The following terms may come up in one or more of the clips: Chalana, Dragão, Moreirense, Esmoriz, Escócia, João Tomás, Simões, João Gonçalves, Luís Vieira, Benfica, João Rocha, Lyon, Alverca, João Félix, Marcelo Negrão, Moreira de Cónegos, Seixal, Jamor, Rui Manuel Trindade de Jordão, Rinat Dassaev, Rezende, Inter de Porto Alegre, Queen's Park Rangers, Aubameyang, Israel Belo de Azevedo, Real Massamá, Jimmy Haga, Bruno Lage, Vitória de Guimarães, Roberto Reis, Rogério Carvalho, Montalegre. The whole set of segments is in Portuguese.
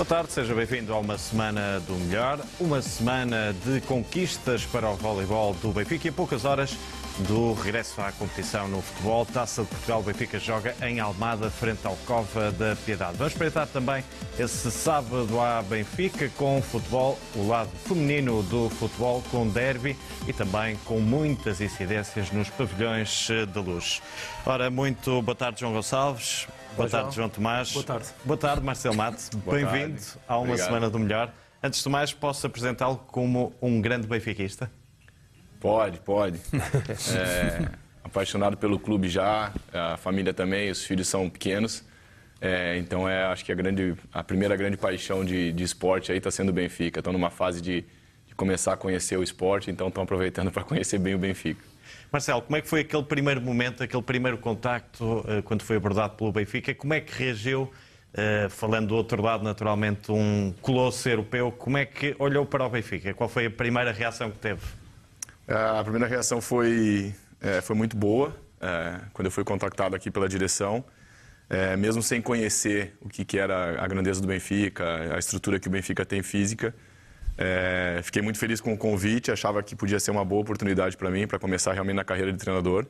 Boa tarde, seja bem-vindo a uma semana do melhor, uma semana de conquistas para o voleibol do Benfica e a poucas horas do regresso à competição no futebol. Taça de Portugal, o Benfica joga em Almada, frente ao Cova da Piedade. Vamos espreitar também esse sábado à Benfica com futebol, o lado feminino do futebol, com derby e também com muitas incidências nos pavilhões de luz. Ora, muito boa tarde, João Gonçalves. Boa tarde, João Tomás. Boa tarde. Boa tarde, Marcelo Matos. Bem-vindo a uma semana do melhor. Antes de mais, posso apresentá-lo como um grande benfiquista? Pode. Apaixonado pelo clube já, a família também, os filhos são pequenos. Então, acho que a primeira grande paixão de esporte aí está sendo o Benfica. Estão numa fase de começar a conhecer o esporte, então estão aproveitando para conhecer bem o Benfica. Marcelo, como é que foi aquele primeiro momento, aquele primeiro contacto, quando foi abordado pelo Benfica? Como é que reagiu, falando do outro lado, naturalmente, um colosso europeu? Como é que olhou para o Benfica? Qual foi a primeira reação que teve? A primeira reação foi muito boa, quando eu fui contactado aqui pela direção. Mesmo sem conhecer o que era a grandeza do Benfica, a estrutura que o Benfica tem física, fiquei muito feliz com o convite, achava que podia ser uma boa oportunidade para mim, para começar realmente na carreira de treinador.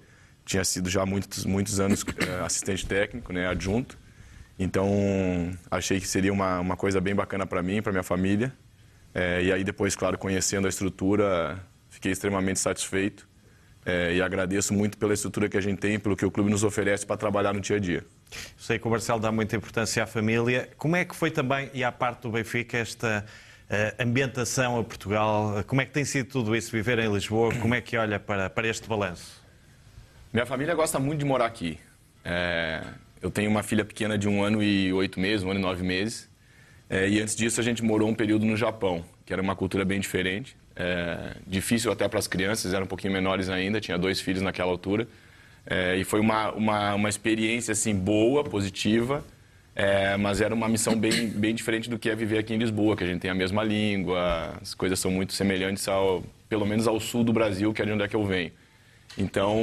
Tinha sido já muitos anos assistente técnico, né, adjunto. Então, achei que seria uma coisa bem bacana para mim, para minha família. E aí depois, claro, conhecendo a estrutura, fiquei extremamente satisfeito e agradeço muito pela estrutura que a gente tem, pelo que o clube nos oferece para trabalhar no dia a dia. Sei que o Marcelo dá muita importância à família. Como é que foi também, e à parte do Benfica, esta ambientação a Portugal? Como é que tem sido tudo isso, viver em Lisboa? Como é que olha para este balanço? Minha família gosta muito de morar aqui. Eu tenho uma filha pequena de 1 ano e 8 meses, 1 ano e 9 meses. E antes disso a gente morou um período no Japão, que era uma cultura bem diferente. Difícil até para as crianças, eram um pouquinho menores ainda, tinha 2 filhos naquela altura. E foi uma experiência assim, boa, positiva, mas era uma missão bem diferente do que é viver aqui em Lisboa, que a gente tem a mesma língua, as coisas são muito semelhantes, pelo menos ao sul do Brasil, que é de onde é que eu venho. Então,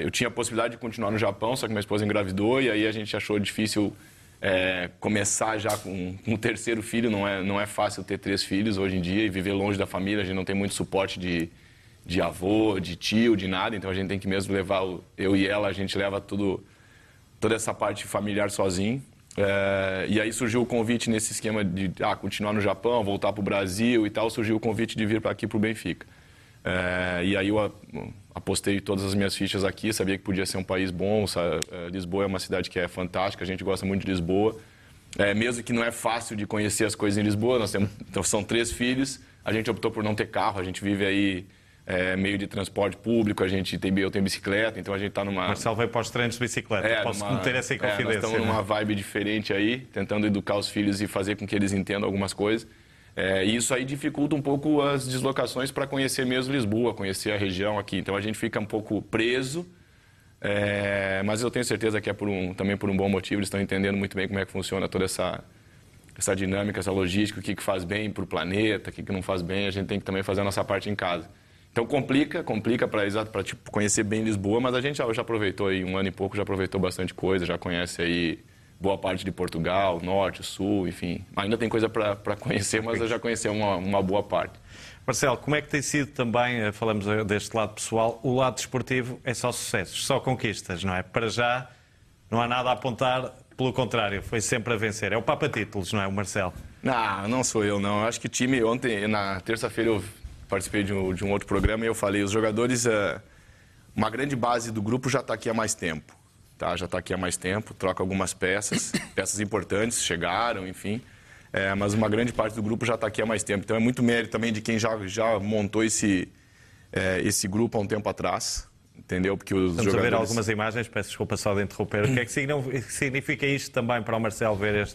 eu tinha a possibilidade de continuar no Japão, só que minha esposa engravidou e aí a gente achou difícil... começar já com o 3º filho, não é fácil ter 3 filhos hoje em dia e viver longe da família, a gente não tem muito suporte de avô, de tio, de nada, então a gente tem que mesmo levar, eu e ela, a gente leva toda essa parte familiar sozinho. E aí surgiu o convite nesse esquema de continuar no Japão, voltar para o Brasil e tal, surgiu o convite de vir aqui para o Benfica. E aí eu apostei todas as minhas fichas aqui, sabia que podia ser um país bom, Lisboa é uma cidade que é fantástica, a gente gosta muito de Lisboa, mesmo que não é fácil de conhecer as coisas em Lisboa, então são 3 filhos, a gente optou por não ter carro, a gente vive aí meio de transporte público, eu tenho bicicleta, então a gente está numa... Marcelo veio para os treinos de bicicleta, posso meter essa em confidência. Nós estamos numa vibe diferente aí, tentando educar os filhos e fazer com que eles entendam algumas coisas. E isso aí dificulta um pouco as deslocações para conhecer mesmo Lisboa, conhecer a região aqui. Então a gente fica um pouco preso, mas eu tenho certeza que é também por um bom motivo. Eles estão entendendo muito bem como é que funciona toda essa dinâmica, essa logística, o que faz bem para o planeta, o que não faz bem. A gente tem que também fazer a nossa parte em casa. Então complica para tipo, conhecer bem Lisboa, mas a gente já aproveitou aí 1 ano e pouco, já aproveitou bastante coisa, já conhece aí... boa parte de Portugal, norte, sul, enfim. Ainda tem coisa para conhecer, mas eu já conheci uma boa parte. Marcelo, como é que tem sido também, falamos deste lado pessoal, o lado desportivo é só sucessos, só conquistas, não é? Para já não há nada a apontar, pelo contrário, foi sempre a vencer. É o papa-títulos, não é, o Marcelo? Não sou eu, não. Acho que o time, ontem, na terça-feira, eu participei de um outro programa e eu falei, os jogadores, uma grande base do grupo já está aqui há mais tempo. Já está aqui há mais tempo, troca algumas peças importantes, chegaram, enfim. Mas uma grande parte do grupo já está aqui há mais tempo. Então é muito mérito também de quem já montou esse grupo há um tempo atrás, entendeu? Porque os jogadores... Estamos a ver algumas imagens, peço desculpa só de interromper. O que é que significa isto também para o Marcelo ver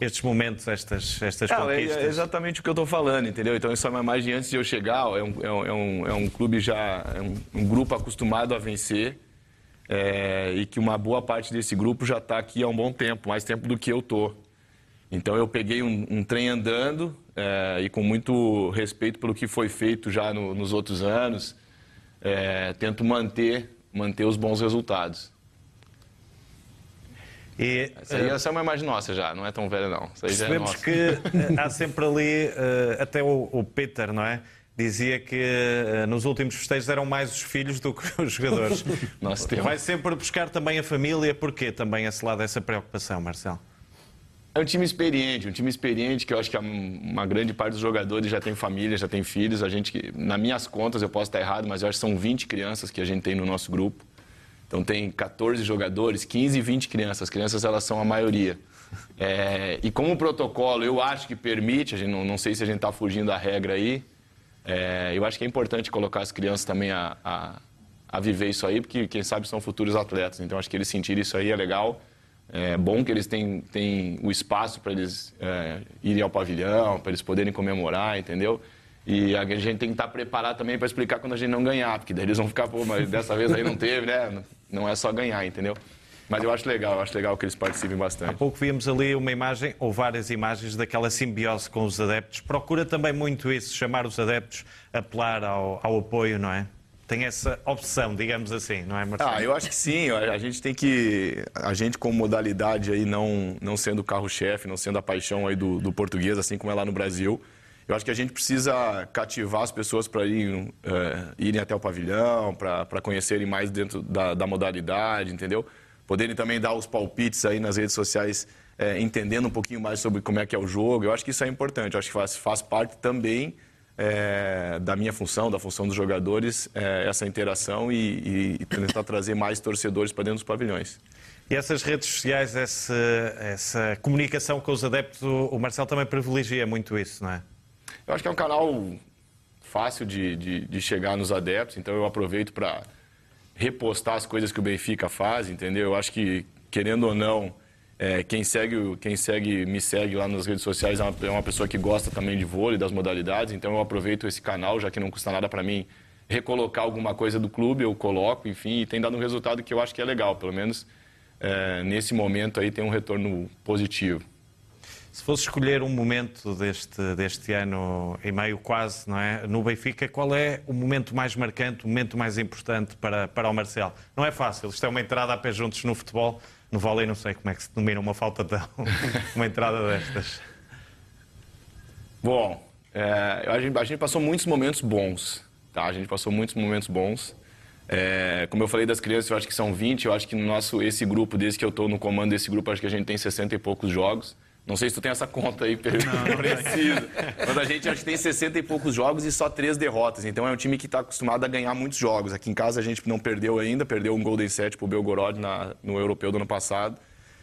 estes momentos, estas conquistas? É exatamente o que eu estou falando, entendeu? Então isso é mais de antes de eu chegar, é um clube já... É um grupo acostumado a vencer. E que uma boa parte desse grupo já está aqui há um bom tempo, mais tempo do que eu estou. Então eu peguei um trem andando e com muito respeito pelo que foi feito já nos outros anos, tento manter os bons resultados. E, essa geração é mais nossa já, não é tão velha não. Percebemos é que há sempre ali, até o Peter, não é? Dizia que nos últimos festejos eram mais os filhos do que os jogadores. Nosso vai sempre buscar também a família, porquê também esse lado, essa preocupação, Marcelo? É um time experiente que eu acho que uma grande parte dos jogadores já tem família, já tem filhos. A gente, nas minhas contas, eu posso estar errado, mas eu acho que são 20 crianças que a gente tem no nosso grupo. Então tem 14 jogadores, 15 e 20 crianças. As crianças, elas são a maioria. E como o protocolo, eu acho que permite, a gente não sei se a gente está fugindo da regra aí, eu acho que é importante colocar as crianças também a viver isso aí, porque quem sabe são futuros atletas. Então acho que eles sentirem isso aí é legal. É bom que eles têm o espaço para eles irem ao pavilhão, para eles poderem comemorar, entendeu? E a gente tem que estar preparado também para explicar quando a gente não ganhar, porque daí eles vão ficar, pô, mas dessa vez aí não teve, né? Não é só ganhar, entendeu? Mas eu acho legal que eles participem bastante. Há pouco vimos ali uma imagem, ou várias imagens, daquela simbiose com os adeptos. Procura também muito isso, chamar os adeptos, apelar ao apoio, não é? Tem essa opção, digamos assim, não é, Marcelo? Eu acho que sim. A gente tem que... A gente, como modalidade, aí não sendo o carro-chefe, não sendo a paixão aí do português, assim como é lá no Brasil, eu acho que a gente precisa cativar as pessoas para irem até o pavilhão, para conhecerem mais dentro da modalidade, entendeu? Poderem também dar os palpites aí nas redes sociais, entendendo um pouquinho mais sobre como é que é o jogo. Eu acho que isso é importante. Eu acho que faz parte também... da minha função, da função dos jogadores, essa interação e tentar trazer mais torcedores para dentro dos pavilhões. E essas redes sociais, essa comunicação com os adeptos, o Marcelo também privilegia muito isso, não é? Eu acho que é um canal fácil de chegar nos adeptos, então eu aproveito para repostar as coisas que o Benfica faz, entendeu? Eu acho que, querendo ou não, me segue lá nas redes sociais é uma pessoa que gosta também de vôlei, das modalidades, então eu aproveito esse canal, já que não custa nada para mim recolocar alguma coisa do clube, eu coloco, enfim, e tem dado um resultado que eu acho que é legal, pelo menos nesse momento aí tem um retorno positivo. Se fosse escolher um momento deste ano e meio quase, não é, no Benfica, qual é o momento mais marcante, o momento mais importante para o Marcelo? Não é fácil, isto é uma entrada a pé juntos no futebol. No vôlei não sei como é que se denomina uma falta uma entrada destas. Bom, a gente passou muitos momentos bons, tá? A gente passou muitos momentos bons. Como eu falei das crianças, eu acho que são 20, eu acho que no nosso, esse grupo, desde que eu estou no comando desse grupo, acho que a gente tem 60 e poucos jogos. Não sei se tu tem essa conta aí, Pedro, não preciso. Mas a gente acho que tem 60 e poucos jogos e só 3 derrotas. Então é um time que está acostumado a ganhar muitos jogos. Aqui em casa a gente não perdeu ainda, perdeu um Golden Set para o Belgorod no Europeu do ano passado.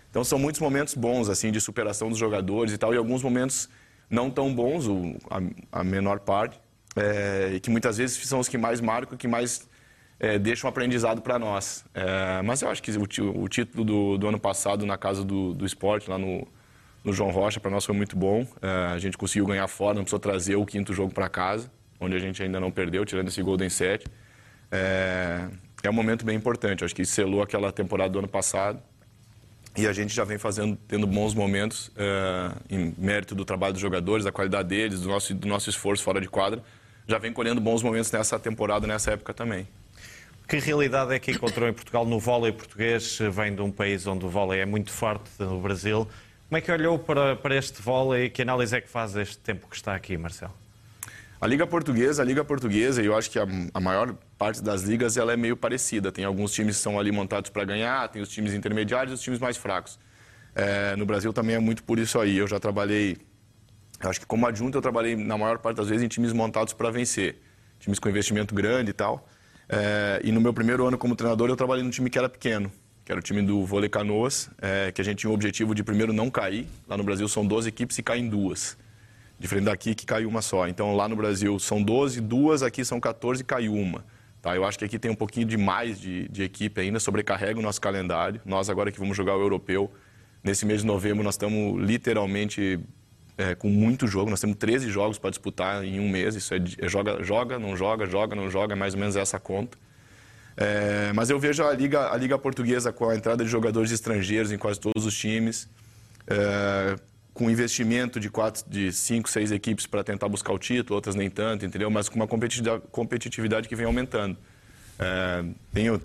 Então são muitos momentos bons, assim, de superação dos jogadores e tal. E alguns momentos não tão bons, a menor parte, e que muitas vezes são os que mais marcam, que mais deixam aprendizado para nós. Mas eu acho que o título do ano passado na Casa do Esporte, lá no João Rocha, para nós foi muito bom. A gente conseguiu ganhar fora, não precisou trazer o 5º jogo para casa, onde a gente ainda não perdeu, tirando esse Golden Set. É um momento bem importante. Acho que selou aquela temporada do ano passado e a gente já vem tendo bons momentos em mérito do trabalho dos jogadores, da qualidade deles, do nosso esforço fora de quadra. Já vem colhendo bons momentos nessa temporada, nessa época também. Que realidade é que encontrou em Portugal no vôlei português? Vem de um país onde o vôlei é muito forte, no Brasil. Como é que olhou para este vôlei e que análise é que faz deste tempo que está aqui, Marcelo? A Liga Portuguesa, eu acho que a maior parte das ligas ela é meio parecida. Tem alguns times que são ali montados para ganhar, tem os times intermediários e os times mais fracos. No Brasil também é muito por isso aí. Eu já trabalhei, acho que como adjunto, eu trabalhei na maior parte das vezes em times montados para vencer. Times com investimento grande e tal. E no meu primeiro ano como treinador eu trabalhei num time que era pequeno, que era o time do Vôlei Canoas, que a gente tinha o objetivo de primeiro não cair. Lá no Brasil são 12 equipes e caem 2. Diferente daqui que cai uma só. Então lá no Brasil são 12, 2, aqui são 14 e cai uma. Tá? Eu acho que aqui tem um pouquinho de mais de equipe ainda, sobrecarrega o nosso calendário. Nós agora que vamos jogar o Europeu, nesse mês de novembro nós estamos literalmente com muito jogo. Nós temos 13 jogos para disputar em um mês. Isso é joga, não joga, mais ou menos essa conta. Mas eu vejo a Liga Portuguesa com a entrada de jogadores estrangeiros em quase todos os times, com investimento de 5, 6 equipes para tentar buscar o título, outras nem tanto, entendeu? Mas com uma competitividade que vem aumentando. Tenho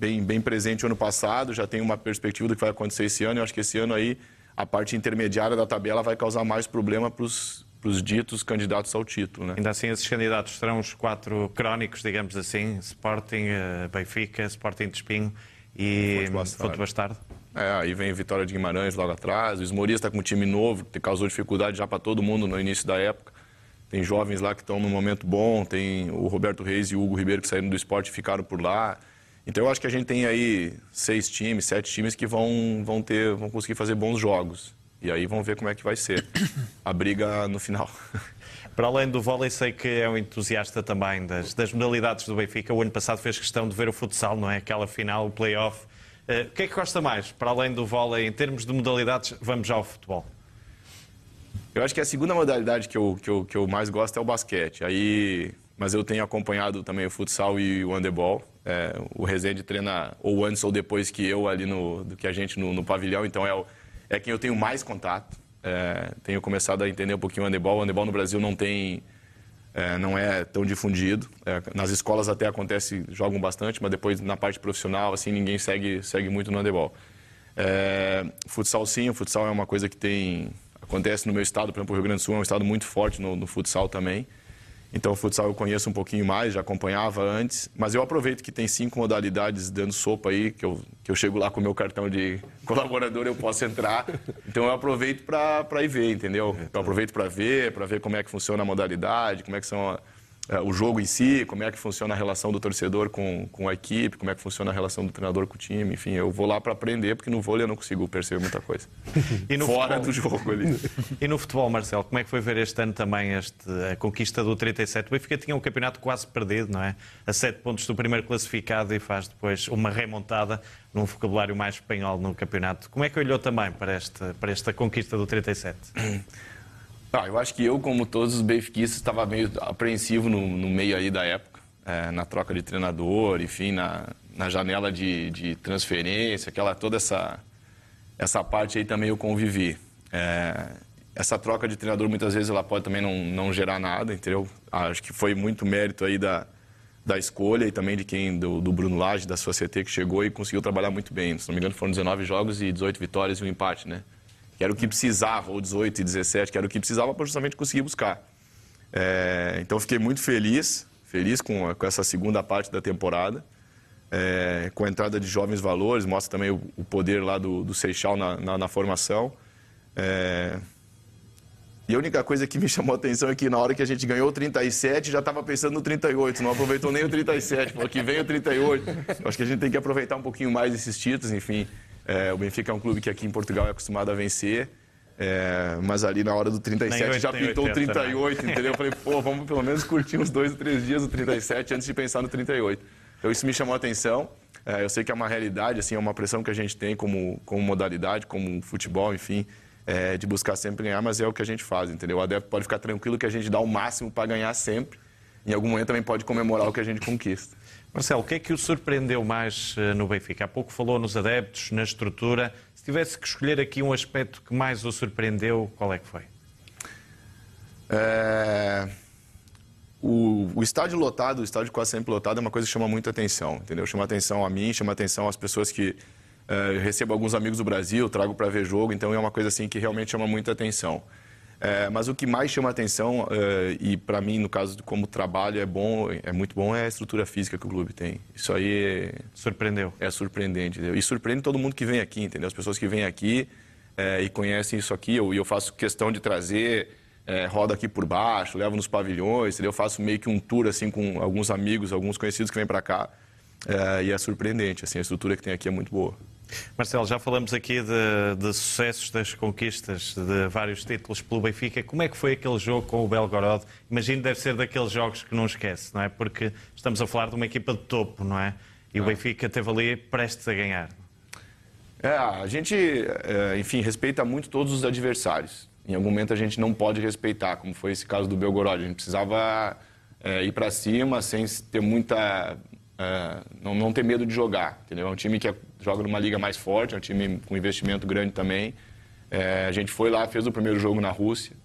bem presente o ano passado, já tem uma perspectiva do que vai acontecer esse ano. Eu acho que esse ano aí a parte intermediária da tabela vai causar mais problema para os ditos candidatos ao título, né? Ainda assim, esses candidatos serão os quatro crónicos, digamos assim, Sporting, Benfica, Sporting de Espinho e Fonte Bastardo. É, aí vem Vitória de Guimarães logo atrás, o Esmoriz está com um time novo, que causou dificuldade já para todo mundo no início da época. Tem jovens lá que estão num momento bom, tem o Roberto Reis e o Hugo Ribeiro que saíram do Sport e ficaram por lá. Então eu acho que a gente tem aí 6 times, 7 times que vão conseguir fazer bons jogos. E aí vão ver como é que vai ser a briga no final. Para além do vôlei, sei que é um entusiasta também das modalidades do Benfica. O ano passado fez questão de ver o futsal, não é? Aquela final, o play-off. O que é que gosta mais, para além do vôlei, em termos de modalidades? Vamos já ao futebol. Eu acho que a segunda modalidade que eu mais gosto é o basquete. Aí, mas eu tenho acompanhado também o futsal e o handebol. É, o Rezende treina ou antes ou depois que eu ali do que a gente no pavilhão, então é quem eu tenho mais contato. É, tenho começado a entender um pouquinho o handebol. O handebol no Brasil não é tão difundido. É, nas escolas até acontece, jogam bastante, mas depois na parte profissional assim ninguém segue muito no handebol. É, futsal sim, o futsal é uma coisa que acontece no meu estado, por exemplo, o Rio Grande do Sul é um estado muito forte no futsal também. Então o futsal eu conheço um pouquinho mais, já acompanhava antes, mas eu aproveito que tem 5 modalidades dando sopa aí, que eu chego lá com o meu cartão de colaborador, eu posso entrar. Então eu aproveito para ir ver, entendeu? Eu aproveito para ver como é que funciona a modalidade, como é que são o jogo em si, como é que funciona a relação do torcedor com a equipe, como é que funciona a relação do treinador com o time, enfim, eu vou lá para aprender, porque no vôlei eu não consigo perceber muita coisa. E no fora futebol, do jogo ali. E no futebol, Marcelo, como é que foi ver este ano também a conquista do 37? O Benfica tinha um campeonato quase perdido, não é? A 7 pontos do primeiro classificado e faz depois uma remontada num vocabulário mais espanhol no campeonato. Como é que olhou também para esta conquista do 37? Ah, eu acho que eu, como todos os benfiquistas, estava meio apreensivo no meio aí da época, na troca de treinador, enfim, na janela de transferência, toda essa parte aí também eu convivi. Essa troca de treinador, muitas vezes, ela pode também não gerar nada, entendeu? Acho que foi muito mérito aí da escolha e também de do Bruno Lage, da sua CT, que chegou e conseguiu trabalhar muito bem. Se não me engano, foram 19 jogos e 18 vitórias e um empate, né? Que era o que precisava, ou 18 e 17, que era o que precisava para justamente conseguir buscar. Então, fiquei muito feliz com essa segunda parte da temporada, com a entrada de jovens valores, mostra também o poder lá do Seixal na formação. E a única coisa que me chamou a atenção é que na hora que a gente ganhou o 37, já estava pensando no 38, não aproveitou nem o 37, falou que vem o 38. Eu acho que a gente tem que aproveitar um pouquinho mais esses títulos, enfim... O Benfica é um clube que aqui em Portugal é acostumado a vencer, mas ali na hora do 37 já pintou o 38, né? Entendeu? Eu falei, pô, vamos pelo menos curtir uns 2 ou 3 dias do 37 antes de pensar no 38. Então isso me chamou a atenção. Eu sei que é uma realidade, assim, é uma pressão que a gente tem como modalidade, como futebol, enfim, de buscar sempre ganhar, mas é o que a gente faz, entendeu? O adepto pode ficar tranquilo que a gente dá o máximo para ganhar sempre. Em algum momento também pode comemorar o que a gente conquista. Marcelo, o que é que o surpreendeu mais no Benfica? Há pouco falou nos adeptos, na estrutura. Se tivesse que escolher aqui um aspecto que mais o surpreendeu, qual é que foi? O estádio lotado, o estádio quase sempre lotado, é uma coisa que chama muita atenção, entendeu? Chama atenção a mim, chama atenção às pessoas que... eu recebo alguns amigos do Brasil, trago para ver jogo, então é uma coisa assim que realmente chama muita atenção. Mas o que mais chama atenção, e para mim, no caso de como trabalho, é muito bom, é a estrutura física que o clube tem. Isso aí... Surpreendeu. É surpreendente, entendeu? E surpreende todo mundo que vem aqui, entendeu? As pessoas que vêm aqui e conhecem isso aqui, eu faço questão de trazer, roda aqui por baixo, levo nos pavilhões, entendeu? Eu faço meio que um tour, assim, com alguns amigos, alguns conhecidos que vêm para cá, e é surpreendente, assim, a estrutura que tem aqui é muito boa. Marcelo, já falamos aqui de sucessos, das conquistas, de vários títulos pelo Benfica. Como é que foi aquele jogo com o Belgorod? Imagino que deve ser daqueles jogos que não esquece, não é? Porque estamos a falar de uma equipa de topo, não é? E o Benfica esteve ali prestes a ganhar. A gente, enfim, respeita muito todos os adversários. Em algum momento a gente não pode respeitar, como foi esse caso do Belgorod. A gente precisava ir para cima sem ter muita... não ter medo de jogar, entendeu? É um time que joga numa liga mais forte, é um time com investimento grande também. A gente foi lá, fez o primeiro jogo na Rússia.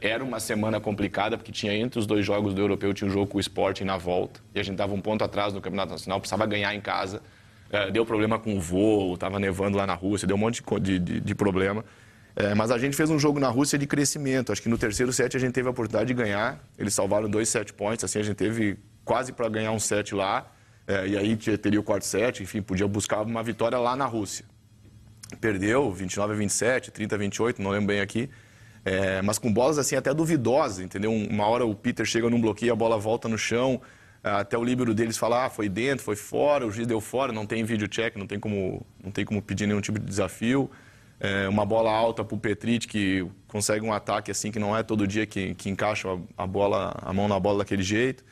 Era uma semana complicada, porque tinha entre os 2 jogos do Europeu, tinha um jogo com o Sporting na volta, e a gente estava um ponto atrás no Campeonato Nacional, precisava ganhar em casa. deu problema com o voo, estava nevando lá na Rússia, deu um monte de problema. Mas a gente fez um jogo na Rússia de crescimento. Acho que no terceiro set a gente teve a oportunidade de ganhar. Eles salvaram 2 set points, assim, a gente teve quase para ganhar 1 set lá. E aí teria o 4 set, enfim, podia buscar uma vitória lá na Rússia. Perdeu 29-27, 30-28, não lembro bem aqui. Mas com bolas assim até duvidosas, entendeu? Uma hora o Peter chega num bloqueio, a bola volta no chão. Até o líbero deles fala, foi dentro, foi fora, o juiz deu fora, não tem vídeo check, não tem como pedir nenhum tipo de desafio. Uma bola alta para o Petric, que consegue um ataque assim que não é todo dia que encaixa a mão na bola daquele jeito.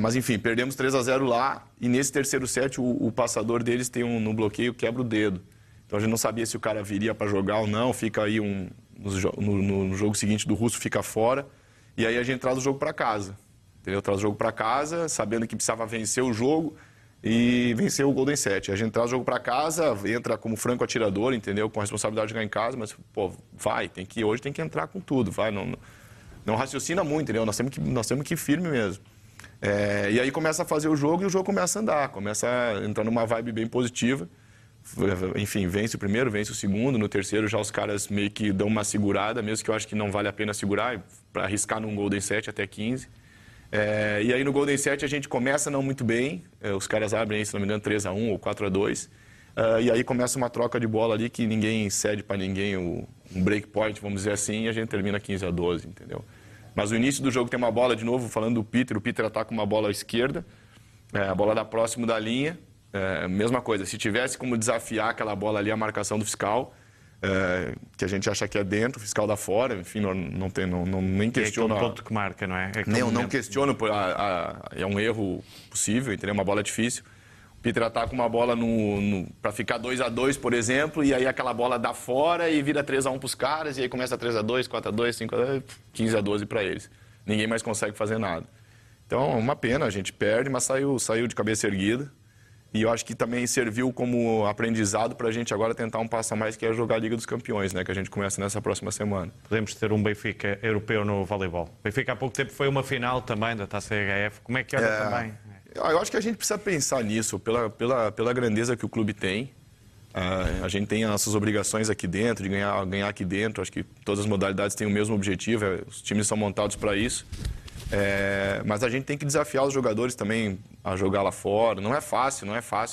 Mas enfim, perdemos 3-0 lá e nesse terceiro set o passador deles tem no bloqueio quebra o dedo. Então a gente não sabia se o cara viria para jogar ou não, fica aí no jogo seguinte do russo fica fora e aí a gente traz o jogo para casa. Entendeu? Traz o jogo para casa, sabendo que precisava vencer o jogo e vencer o Golden Set. A gente traz o jogo para casa, entra como franco atirador, entendeu? Com a responsabilidade de ganhar em casa, mas pô, vai, hoje tem que entrar com tudo, vai, não raciocina muito, entendeu? Nós temos que ir firme mesmo. E aí começa a fazer o jogo e o jogo começa a andar, começa a entrar numa vibe bem positiva. Enfim, vence o primeiro, vence o segundo, no terceiro já os caras meio que dão uma segurada, mesmo que eu acho que não vale a pena segurar, para arriscar num Golden Set até 15. E aí no Golden Set a gente começa não muito bem, os caras abrem, se não me engano, 3-1 ou 4-2, e aí começa uma troca de bola ali que ninguém cede para ninguém, um break point, vamos dizer assim, e a gente termina 15-12, entendeu? Mas o início do jogo tem uma bola, de novo, falando do Peter, o Peter ataca uma bola à esquerda, a bola dá próximo da linha, mesma coisa, se tivesse como desafiar aquela bola ali, a marcação do fiscal, que a gente acha que é dentro, o fiscal dá fora, enfim, nem questiona. É um ponto que marca, não é? Não questiono, é um erro possível, entendeu? Uma bola difícil. O Peter ataca uma bola para ficar 2-2, por exemplo, e aí aquela bola dá fora e vira 3-1 para os caras, e aí começa 3-2, 4-2, 5-2, 15-12 para eles. Ninguém mais consegue fazer nada. Então, é uma pena, a gente perde, mas saiu de cabeça erguida. E eu acho que também serviu como aprendizado para a gente agora tentar um passo a mais, que é jogar a Liga dos Campeões, né? Que a gente começa nessa próxima semana. Podemos ter um Benfica europeu no voleibol. Benfica há pouco tempo foi uma final também da Taça HF. Como é que olha também? Eu acho que a gente precisa pensar nisso, pela grandeza que o clube tem. A gente tem as nossas obrigações aqui dentro, de ganhar aqui dentro. Acho que todas as modalidades têm o mesmo objetivo, os times são montados para isso. Mas a gente tem que desafiar os jogadores também a jogar lá fora. Não é fácil,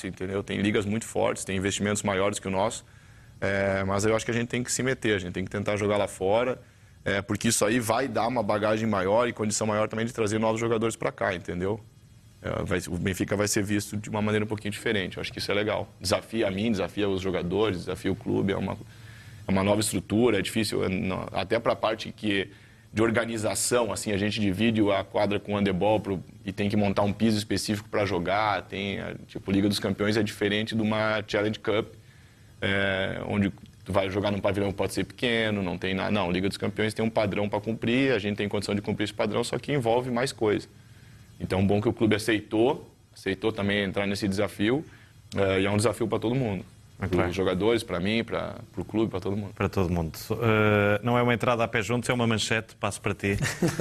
entendeu? Tem ligas muito fortes, tem investimentos maiores que o nosso. Mas eu acho que a gente tem que se meter, a gente tem que tentar jogar lá fora, porque isso aí vai dar uma bagagem maior e condição maior também de trazer novos jogadores para cá, entendeu? O Benfica vai ser visto de uma maneira um pouquinho diferente. Eu acho que isso é legal. Desafia a mim, desafia os jogadores, desafia o clube. É uma nova estrutura, é difícil, até para a parte que... de organização, assim, a gente divide a quadra com o handebol e tem que montar um piso específico para jogar, tipo, Liga dos Campeões é diferente de uma Challenge Cup, onde tu vai jogar num pavilhão que pode ser pequeno, não tem nada, não, Liga dos Campeões tem um padrão para cumprir, a gente tem condição de cumprir esse padrão, só que envolve mais coisa. Então, bom que o clube aceitou também entrar nesse desafio, e é um desafio para todo mundo. Para os jogadores, para mim, para o clube, para todo mundo. Para todo mundo. Não é uma entrada a pé juntos, é uma manchete, passo para ti.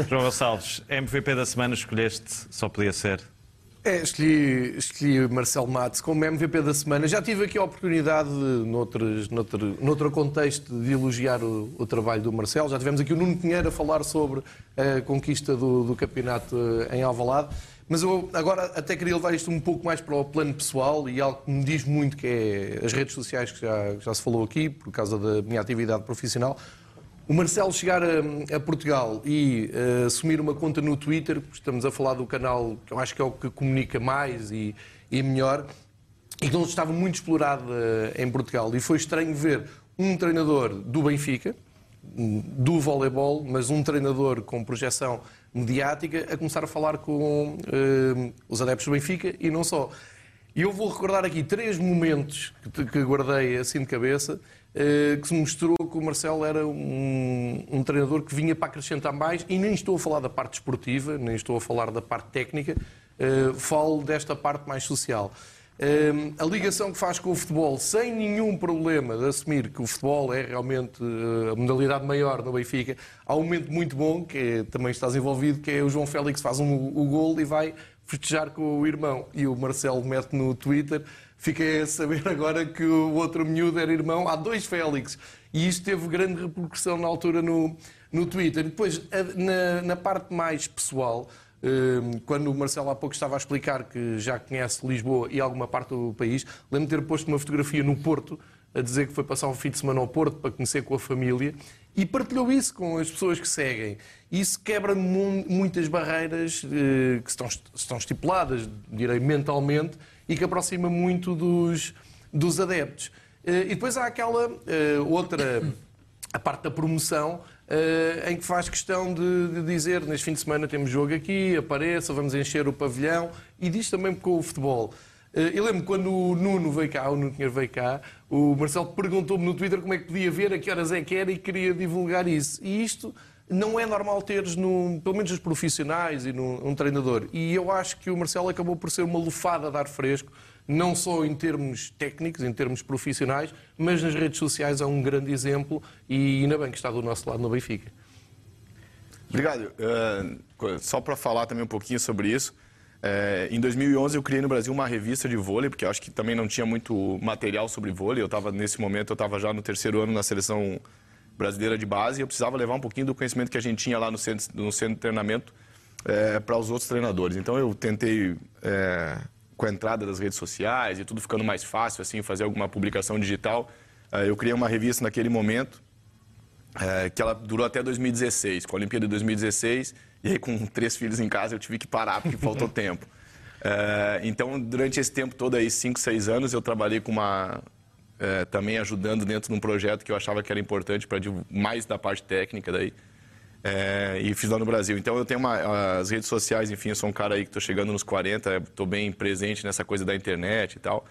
João Gonçalves, MVP da semana escolheste, só podia ser? Escolhi Marcelo Matos como MVP da semana. Já tive aqui a oportunidade, noutro contexto, de elogiar o trabalho do Marcelo. Já tivemos aqui o Nuno Pinheiro a falar sobre a conquista do campeonato em Alvalade. Mas eu agora até queria levar isto um pouco mais para o plano pessoal e algo que me diz muito, que é as redes sociais, que já se falou aqui, por causa da minha atividade profissional. O Marcelo chegar a Portugal e assumir uma conta no Twitter, porque estamos a falar do canal que eu acho que é o que comunica mais e melhor, e que não estava muito explorado em Portugal. E foi estranho ver um treinador do Benfica, do voleibol, mas um treinador com projeção mediática, a começar a falar com os adeptos do Benfica e não só. E eu vou recordar aqui 3 momentos que guardei assim de cabeça, que se mostrou que o Marcelo era um treinador que vinha para acrescentar mais, e nem estou a falar da parte esportiva, nem estou a falar da parte técnica, falo desta parte mais social. A ligação que faz com o futebol, sem nenhum problema de assumir que o futebol é realmente a modalidade maior no Benfica. Há um momento muito bom, que também estás envolvido, que é o João Félix faz o gol e vai festejar com o irmão. E o Marcelo mete no Twitter, Fiquei a saber agora que o outro miúdo era irmão há dois Félix. E isto teve grande repercussão na altura no Twitter. E depois, na parte mais pessoal, quando o Marcelo há pouco estava a explicar que já conhece Lisboa e alguma parte do país, lembro-me de ter posto uma fotografia no Porto, a dizer que foi passar um fim de semana ao Porto para conhecer com a família, e partilhou isso com as pessoas que seguem. Isso quebra muitas barreiras que estão estipuladas, direi, mentalmente, e que aproxima muito dos adeptos. E depois há aquela outra, a parte da promoção, em que faz questão de dizer neste fim de semana temos jogo aqui, apareça, vamos encher o pavilhão, e diz também com o futebol. Eu lembro quando o Nuno Pinheiro veio cá, o Marcelo perguntou-me no Twitter como é que podia ver, a que horas é que era, e queria divulgar isso. E isto não é normal teres, pelo menos nos profissionais e num treinador. E eu acho que o Marcelo acabou por ser uma lufada de ar fresco, não só em termos técnicos, em termos profissionais, mas nas redes sociais é um grande exemplo e ainda bem que está do nosso lado no Benfica. Obrigado. Só para falar também um pouquinho sobre isso, em 2011 eu criei no Brasil uma revista de vôlei, porque eu acho que também não tinha muito material sobre vôlei. Nesse momento eu estava já no terceiro ano na seleção brasileira de base e eu precisava levar um pouquinho do conhecimento que a gente tinha lá no centro de treinamento para os outros treinadores. Então eu tentei, com a entrada das redes sociais e tudo ficando mais fácil, assim, fazer alguma publicação digital. Eu criei uma revista naquele momento, que ela durou até 2016, com a Olimpíada de 2016, e aí com 3 filhos em casa eu tive que parar porque faltou tempo. Então, durante esse tempo todo, aí 5, 6 anos, eu trabalhei com também ajudando dentro de um projeto que eu achava que era importante, para mais da parte técnica daí, e fiz lá no Brasil. Então, eu tenho as redes sociais, enfim, eu sou um cara aí que estou chegando nos 40, estou bem presente nessa coisa da internet e tal.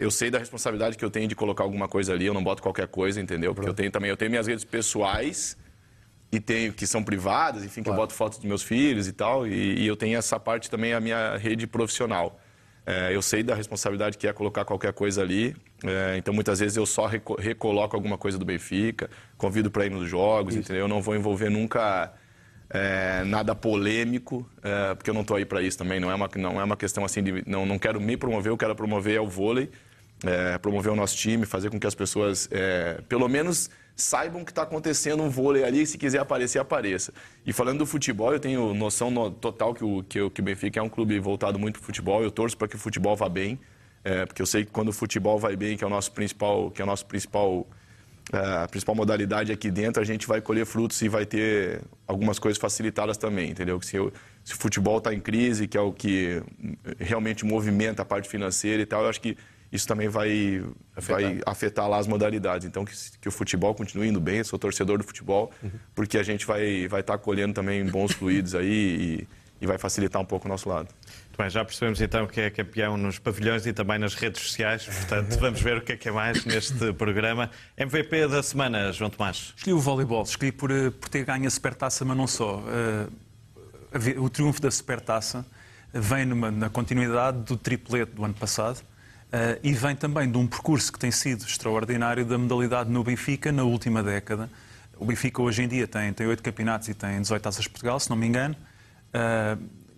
Eu sei da responsabilidade que eu tenho de colocar alguma coisa ali, eu não boto qualquer coisa, entendeu? Porque eu tenho minhas redes pessoais, e tenho que são privadas, enfim, que eu boto fotos dos meus filhos e tal, e eu tenho essa parte também, a minha rede profissional. Eu sei da responsabilidade que é colocar qualquer coisa ali, então muitas vezes eu só recoloco alguma coisa do Benfica, convido para ir nos jogos, isso, entendeu? Eu não vou envolver nunca nada polêmico, porque eu não estou aí para isso também, não é uma questão assim de... Não quero me promover, eu quero promover o vôlei, promover o nosso time, fazer com que as pessoas, pelo menos, saibam que está acontecendo um vôlei ali, se quiser aparecer, apareça. E falando do futebol, eu tenho noção total que o Benfica é um clube voltado muito para o futebol, eu torço para que o futebol vá bem, porque eu sei que quando o futebol vai bem, que é o nosso principal... A principal modalidade aqui dentro, a gente vai colher frutos e vai ter algumas coisas facilitadas também, entendeu? Se o futebol está em crise, que é o que realmente movimenta a parte financeira e tal, eu acho que isso também vai afetar lá as modalidades. Então, que o futebol continue indo bem, eu sou torcedor do futebol, porque a gente vai estar colhendo também bons fluidos aí e vai facilitar um pouco o nosso lado. Bem, já percebemos então que é campeão nos pavilhões e também nas redes sociais, portanto vamos ver o que é mais neste programa. MVP da semana, João Tomás. Escolhi o voleibol, escolhi por ter ganho a Supertaça, mas não só. O triunfo da Supertaça vem na continuidade do triplete do ano passado e vem também de um percurso que tem sido extraordinário da modalidade no Benfica na última década. O Benfica hoje em dia tem 8 campeonatos e tem 18 taças de Portugal, se não me engano.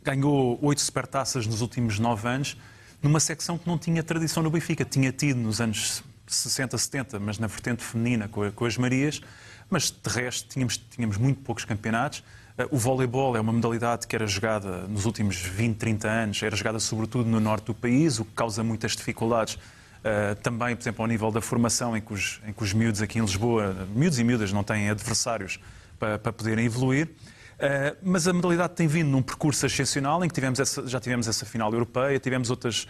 Ganhou 8 supertaças nos últimos 9 anos, numa secção que não tinha tradição no Benfica. Tinha tido nos anos 60, 70, mas na vertente feminina com as Marias, mas de resto tínhamos muito poucos campeonatos. O voleibol é uma modalidade que era jogada nos últimos 20, 30 anos, era jogada sobretudo no norte do país, o que causa muitas dificuldades também, por exemplo, ao nível da formação, em que os miúdos aqui em Lisboa, miúdos e miúdas, não têm adversários para poderem evoluir. Mas a modalidade tem vindo num percurso excepcional, em que já tivemos essa final europeia, tivemos outras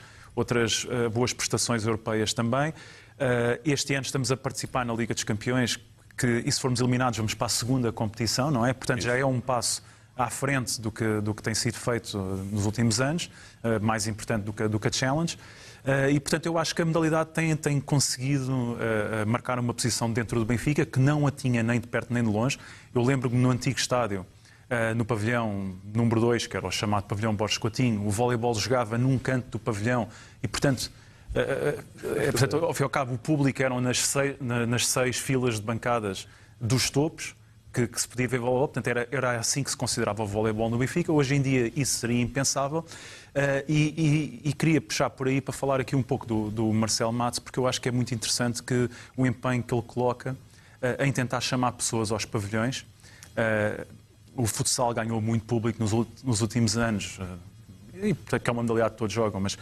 boas prestações europeias também. Este ano estamos a participar na Liga dos Campeões, que, e se formos eliminados, vamos para a segunda competição, não é? Portanto, já é um passo à frente do que tem sido feito nos últimos anos, mais importante do que a Challenge. E, portanto, eu acho que a modalidade tem conseguido marcar uma posição dentro do Benfica, que não a tinha nem de perto nem de longe. Eu lembro-me no antigo estádio, no pavilhão número 2, que era o chamado pavilhão Borges Coutinho, o voleibol jogava num canto do pavilhão e, portanto, ao fim e ao cabo, o público eram nas 6 filas de bancadas dos topos, que se podia ver voleibol, portanto era assim que se considerava o voleibol no Benfica. Hoje em dia isso seria impensável e queria puxar por aí para falar aqui um pouco do Marcelo Matos, porque eu acho que é muito interessante que o empenho que ele coloca em tentar chamar pessoas aos pavilhões. O futsal ganhou muito público nos últimos anos, e porque é uma modalidade que todos jogam, mas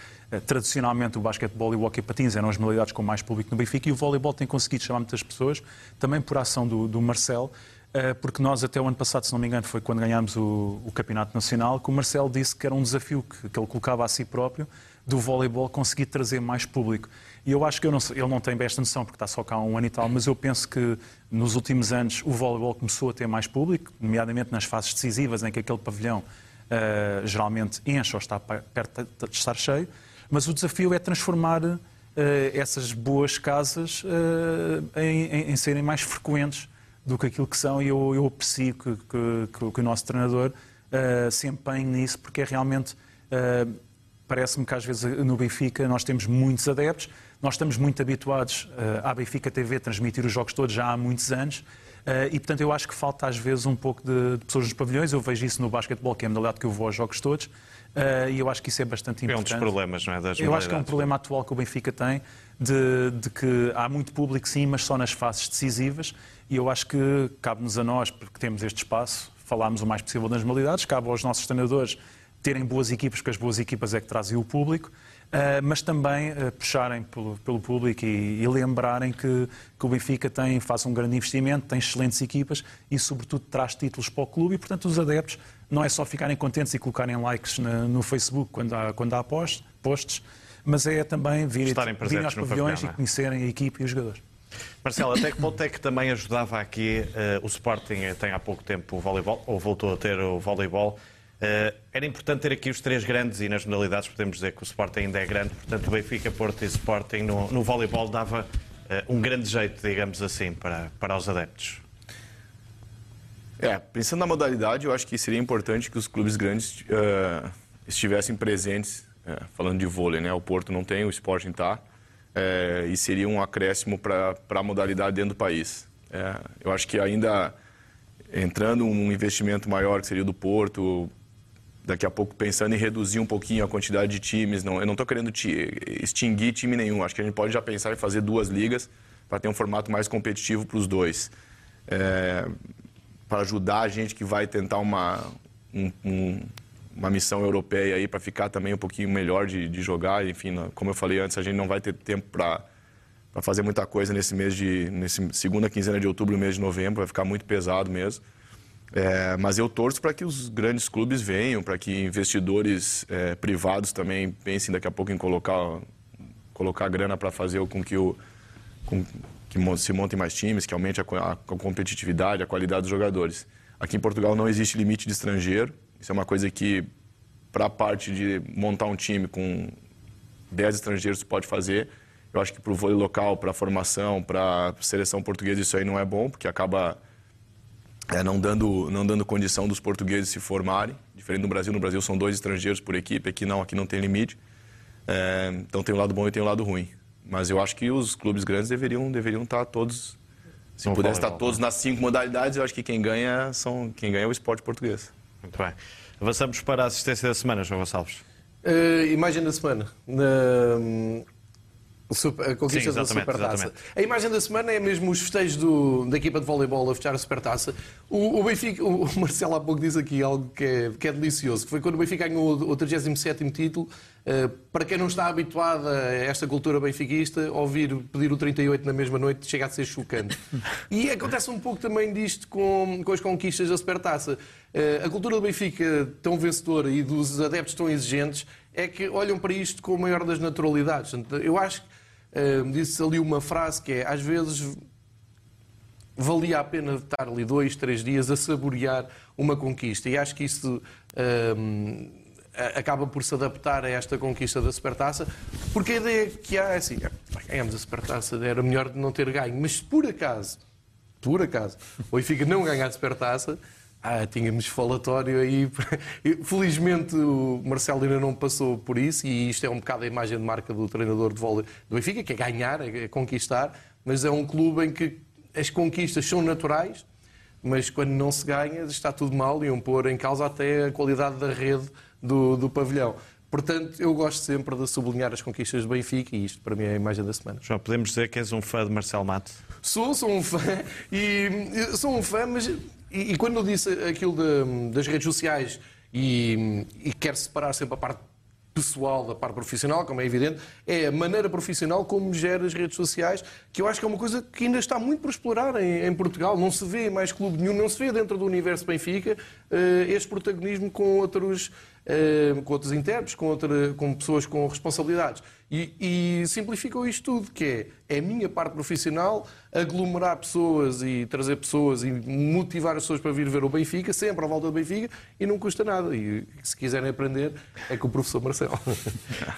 tradicionalmente o basquetebol e o hóquei patins eram as modalidades com mais público no Benfica, e o voleibol tem conseguido chamar muitas pessoas, também por ação do Marcelo, porque nós até o ano passado, se não me engano, foi quando ganhámos o Campeonato Nacional, que o Marcelo disse que era um desafio que ele colocava a si próprio, do voleibol conseguir trazer mais público. E eu acho que ele não tem bem esta noção, porque está só cá há um ano e tal, mas eu penso que nos últimos anos o voleibol começou a ter mais público, nomeadamente nas fases decisivas em que aquele pavilhão geralmente enche ou está perto de estar cheio, mas o desafio é transformar essas boas casas em serem mais frequentes do que aquilo que são, e eu aprecio que o nosso treinador se empenhe nisso, porque é realmente... Parece-me que às vezes no Benfica nós temos muitos adeptos, nós estamos muito habituados à Benfica TV transmitir os jogos todos já há muitos anos e, portanto, eu acho que falta às vezes um pouco de pessoas nos pavilhões. Eu vejo isso no basquetebol, que é a modalidade que eu vou aos jogos todos, e eu acho que isso é bastante importante. É um dos problemas, não é? Eu acho que é um problema atual que o Benfica tem, de que há muito público, sim, mas só nas fases decisivas, e eu acho que cabe-nos a nós, porque temos este espaço, falarmos o mais possível das modalidades, cabe aos nossos treinadores terem boas equipas, porque as boas equipas é que trazem o público, mas também puxarem pelo público e lembrarem que o Benfica faz um grande investimento, tem excelentes equipas e, sobretudo, traz títulos para o clube e, portanto, os adeptos não é só ficarem contentes e colocarem likes no Facebook quando há posts, mas é também virem aos pavilhões e conhecerem a equipa e os jogadores. Marcelo, até que ponto é que também ajudava aqui o Sporting, tem há pouco tempo o voleibol, ou voltou a ter o voleibol? Era importante ter aqui os três grandes, e nas modalidades podemos dizer que o Sporting ainda é grande, portanto o Benfica, Porto e Sporting no voleibol dava um grande jeito, digamos assim, para os adeptos. Pensando na modalidade, eu acho que seria importante que os clubes grandes estivessem presentes, falando de vôlei, né? O Porto não tem, o Sporting está, e seria um acréscimo para a modalidade dentro do país. Eu acho que ainda entrando um investimento maior, que seria o do Porto... Daqui a pouco pensando em reduzir um pouquinho a quantidade de times. Não, eu não estou querendo extinguir time nenhum. Acho que a gente pode já pensar em fazer duas ligas para ter um formato mais competitivo para os dois. Para ajudar a gente que vai tentar uma missão europeia aí, para ficar também um pouquinho melhor de jogar. Enfim, como eu falei antes, a gente não vai ter tempo para fazer muita coisa nesse mês nesse segunda quinzena de outubro e mês de novembro. Vai ficar muito pesado mesmo. Mas eu torço para que os grandes clubes venham, para que investidores privados também pensem daqui a pouco em colocar grana para fazer com que se montem mais times, que aumente a competitividade, a qualidade dos jogadores. Aqui em Portugal não existe limite de estrangeiro. Isso é uma coisa que, para a parte de montar um time com 10 estrangeiros, pode fazer. Eu acho que para o vôlei local, para a formação, para a seleção portuguesa, isso aí não é bom, porque acaba... não dando condição dos portugueses se formarem, diferente do Brasil. No Brasil são 2 estrangeiros por equipe, aqui não tem limite. Então tem um lado bom e tem um lado ruim. Mas eu acho que os clubes grandes deveriam estar todos, se pudesse estar todos nas 5 modalidades, eu acho que quem ganha é o esporte português. Muito bem. Avançamos para a assistência da semana, João Gonçalves. Imagem da semana. A conquista da Supertaça. A imagem da semana é mesmo os festejos da equipa de voleibol a fechar a Supertaça. O Benfica, o Marcelo há pouco diz aqui algo que é delicioso, que foi quando o Benfica ganhou o 37º título. Para quem não está habituado a esta cultura benfiquista, ouvir pedir o 38 na mesma noite chega a ser chocante. E acontece um pouco também disto com as conquistas da Supertaça. A cultura do Benfica tão vencedora e dos adeptos tão exigentes é que olham para isto com a maior das naturalidades. Eu acho que disse ali uma frase que é: às vezes valia a pena estar ali 2, 3 dias a saborear uma conquista, e acho que isso acaba por se adaptar a esta conquista da Supertaça, porque a ideia que há é assim: ganhamos a Supertaça, era melhor não ter ganho, mas se por acaso o Benfica não ganhar a Supertaça, tínhamos falatório aí. Felizmente o Marcelo ainda não passou por isso, e isto é um bocado a imagem de marca do treinador de vôlei do Benfica, que é ganhar, é conquistar, mas é um clube em que as conquistas são naturais, mas quando não se ganha está tudo mal e iam pôr em causa até a qualidade da rede do pavilhão. Portanto, eu gosto sempre de sublinhar as conquistas do Benfica e isto para mim é a imagem da semana. Já podemos dizer que és um fã de Marcelo Matos? Sou um fã, mas e quando eu disse aquilo das redes sociais e quero separar sempre a parte pessoal da parte profissional, como é evidente, é a maneira profissional como gera as redes sociais, que eu acho que é uma coisa que ainda está muito por explorar em Portugal. Não se vê mais clube nenhum, não se vê dentro do universo Benfica este protagonismo com outros intérpretes, com pessoas com responsabilidades. E simplificou isto tudo, que é a minha parte profissional, aglomerar pessoas e trazer pessoas e motivar as pessoas para vir ver o Benfica, sempre à volta do Benfica, e não custa nada. E se quiserem aprender, é com o professor Marcelo.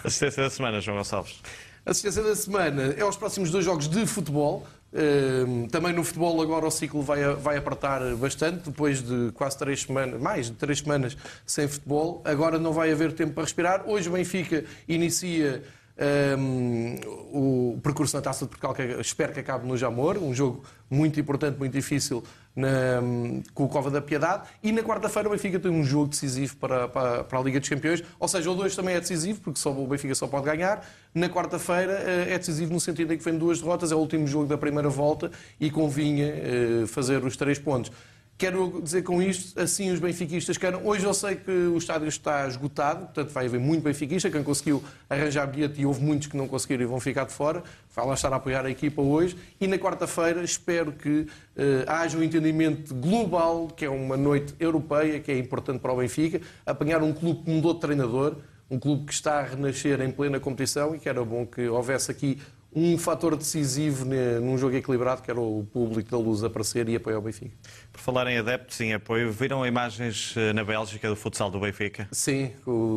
Assistência da semana, João Gonçalves. Assistência da semana é aos próximos dois jogos de futebol. Também no futebol agora o ciclo vai apertar bastante, depois de quase 3 semanas, mais de 3 semanas sem futebol, agora não vai haver tempo para respirar. Hoje o Benfica inicia o percurso na Taça de Portugal, que espero que acabe no Jamor, um jogo muito importante, muito difícil, com o Cova da Piedade, e na quarta-feira o Benfica tem um jogo decisivo para a Liga dos Campeões, ou seja, o 2 também é decisivo, porque o Benfica só pode ganhar. Na quarta-feira é decisivo no sentido em que vem 2 derrotas, é o último jogo da primeira volta e convinha fazer os 3 pontos. Quero dizer com isto, assim os benfiquistas querem. Hoje eu sei que o estádio está esgotado, portanto vai haver muito benfiquista. Quem conseguiu arranjar bilhete, e houve muitos que não conseguiram e vão ficar de fora, vai lá estar a apoiar a equipa hoje. E na quarta-feira espero que haja um entendimento global, que é uma noite europeia, que é importante para o Benfica. Apanhar um clube que mudou de treinador, um clube que está a renascer em plena competição, e que era bom que houvesse aqui um fator decisivo num jogo equilibrado, que era o público da Luz aparecer e apoiar o Benfica. Por falar em adeptos e em apoio, viram imagens na Bélgica do futsal do Benfica? Sim.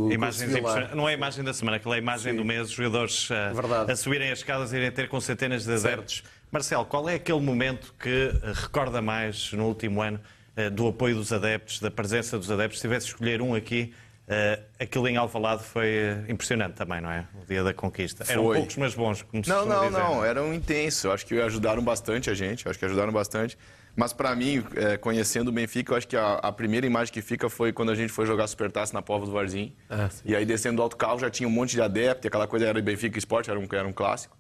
Imagens impressionantes. Não é a imagem da semana, aquela é a imagem do mês, os jogadores a subirem as escadas e irem ter com centenas de adeptos. Marcelo, qual é aquele momento que recorda mais no último ano do apoio dos adeptos, da presença dos adeptos? Se tivesse de escolher um aqui... aquilo em Alvalade foi impressionante também, não é? O dia da conquista. Foi. Eram poucos, mas bons, como se costuma dizer. Não, eram intensos. Acho que ajudaram bastante a gente, Mas para mim, conhecendo o Benfica, eu acho que a primeira imagem que fica foi quando a gente foi jogar Supertaça na Póvoa do Varzim. E aí descendo do autocarro já tinha um monte de adeptos, aquela coisa era Benfica Esporte, era um clássico.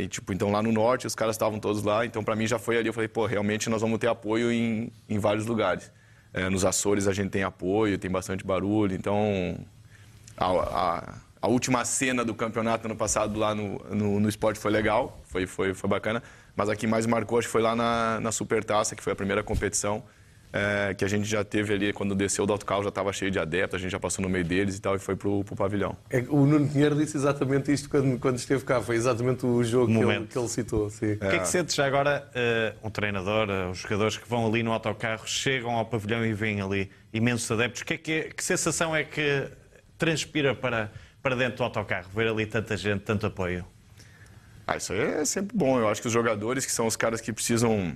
E tipo, então lá no norte os caras estavam todos lá, então para mim já foi ali, eu falei, pô, realmente nós vamos ter apoio em vários lugares. Nos Açores a gente tem apoio, tem bastante barulho, então a última cena do campeonato ano passado lá no Sport foi legal, foi bacana, mas aqui mais marcou, acho que foi lá na Supertaça, que foi a primeira competição que a gente já teve ali, quando desceu do autocarro já estava cheio de adeptos, a gente já passou no meio deles e tal, e foi pro pavilhão. O Nuno Pinheiro disse exatamente isto quando esteve cá, foi exatamente o jogo que ele citou. Sim. O que é que sentes já agora, um treinador, os jogadores que vão ali no autocarro, chegam ao pavilhão e vêm ali imensos adeptos, que sensação é que transpira para dentro do autocarro, ver ali tanta gente, tanto apoio? Isso aí é sempre bom, eu acho que os jogadores, que são os caras que precisam...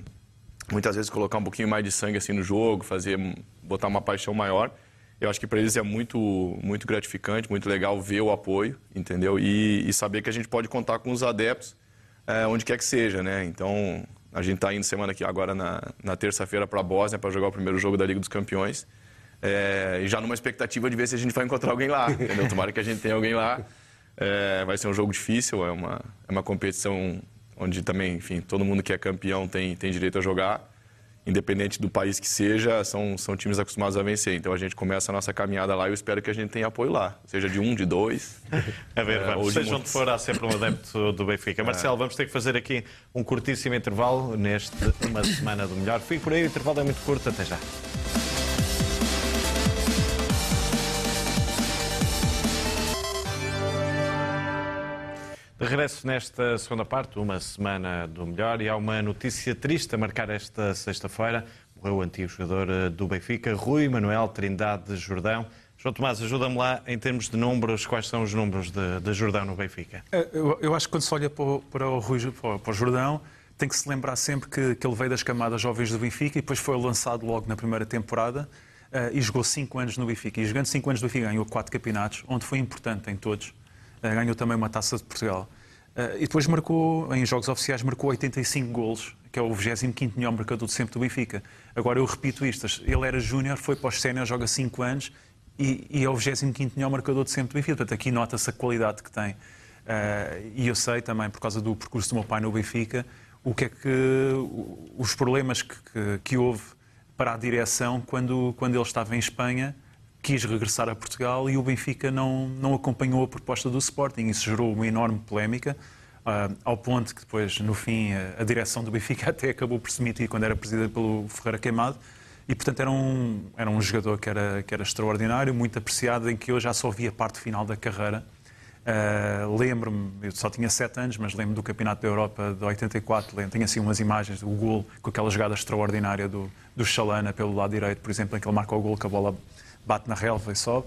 muitas vezes colocar um pouquinho mais de sangue assim no jogo, botar uma paixão maior. Eu acho que para eles é muito, muito gratificante, muito legal ver o apoio, entendeu? E saber que a gente pode contar com os adeptos onde quer que seja, né? Então, a gente está indo semana aqui agora na terça-feira para a Bósnia para jogar o primeiro jogo da Liga dos Campeões. E já numa expectativa de ver se a gente vai encontrar alguém lá, entendeu? Tomara que a gente tenha alguém lá. Vai ser um jogo difícil, é uma competição... onde também, enfim, todo mundo que é campeão tem direito a jogar, independente do país que seja, são times acostumados a vencer. Então a gente começa a nossa caminhada lá e eu espero que a gente tenha apoio lá, seja de um, de dois. A ver, vamos, seja onde for, há sempre um adepto do Benfica. Marcelo, vamos ter que fazer aqui um curtíssimo intervalo neste Uma Semana do Melhor. Fique por aí, o intervalo é muito curto, até já. De regresso nesta segunda parte, Uma Semana do Melhor, e há uma notícia triste a marcar esta sexta-feira. Morreu o antigo jogador do Benfica, Rui Manuel Trindade de Jordão. João Tomás, ajuda-me lá em termos de números, quais são os números de Jordão no Benfica? Eu acho que quando se olha para o Jordão, tem que se lembrar sempre que ele veio das camadas jovens do Benfica e depois foi lançado logo na primeira temporada e jogou 5 anos no Benfica. E jogando 5 anos no Benfica ganhou 4 campeonatos, onde foi importante em todos. Ganhou também uma Taça de Portugal. E depois marcou, em jogos oficiais, marcou 85 golos, que é o 25º melhor marcador de sempre do Benfica. Agora eu repito isto, ele era júnior, foi para os sénior, joga 5 anos e é o 25º melhor marcador de sempre do Benfica. Portanto, aqui nota-se a qualidade que tem. E eu sei também, por causa do percurso do meu pai no Benfica, o que é que os problemas que houve para a direção quando ele estava em Espanha, quis regressar a Portugal e o Benfica não acompanhou a proposta do Sporting. Isso gerou uma enorme polémica, ao ponto que depois, no fim, a direção do Benfica até acabou por se demitir quando era presidida pelo Ferreira Queimado. E, portanto, era um jogador que era extraordinário, muito apreciado, em que eu já só vi a parte final da carreira. Lembro-me, eu só tinha 7 anos, mas lembro-me do Campeonato da Europa de 84, tenho assim umas imagens do golo, com aquela jogada extraordinária do Chalana pelo lado direito, por exemplo, em que ele marca o golo, que a bola bate na relva e sobe.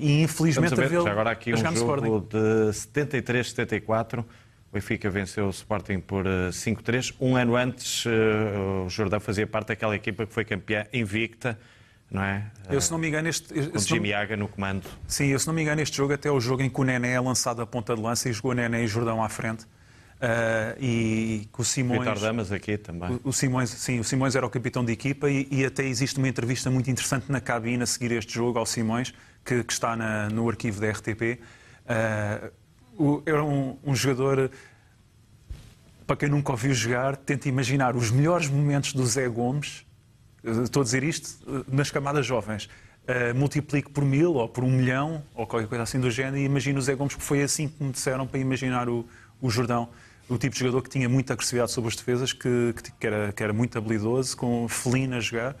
E infelizmente havia agora aqui um jogo de 73-74, o Benfica venceu o Sporting por 5-3. Um ano antes, o Jordão fazia parte daquela equipa que foi campeã invicta. Não é? Eu, se não me engano, o Jimmy Haga no comando. Sim, eu, se não me engano, este jogo até o jogo em que o Nené é lançado a ponta de lança e jogou Nené e Jordão à frente. E com o Simões. Vitor Damas aqui também. O Simões, sim, o Simões era o capitão de equipa e até existe uma entrevista muito interessante na cabine a seguir este jogo ao Simões, que está no arquivo da RTP. Era um jogador. Para quem nunca ouviu jogar, tenta imaginar os melhores momentos do Zé Gomes. Estou a dizer isto nas camadas jovens. Multiplico por 1000 ou por 1 milhão ou qualquer coisa assim do género e imagino o Zé Gomes, que foi assim que me disseram para imaginar o Jordão. O tipo de jogador que tinha muita agressividade sobre as defesas, que era muito habilidoso, com felino a jogar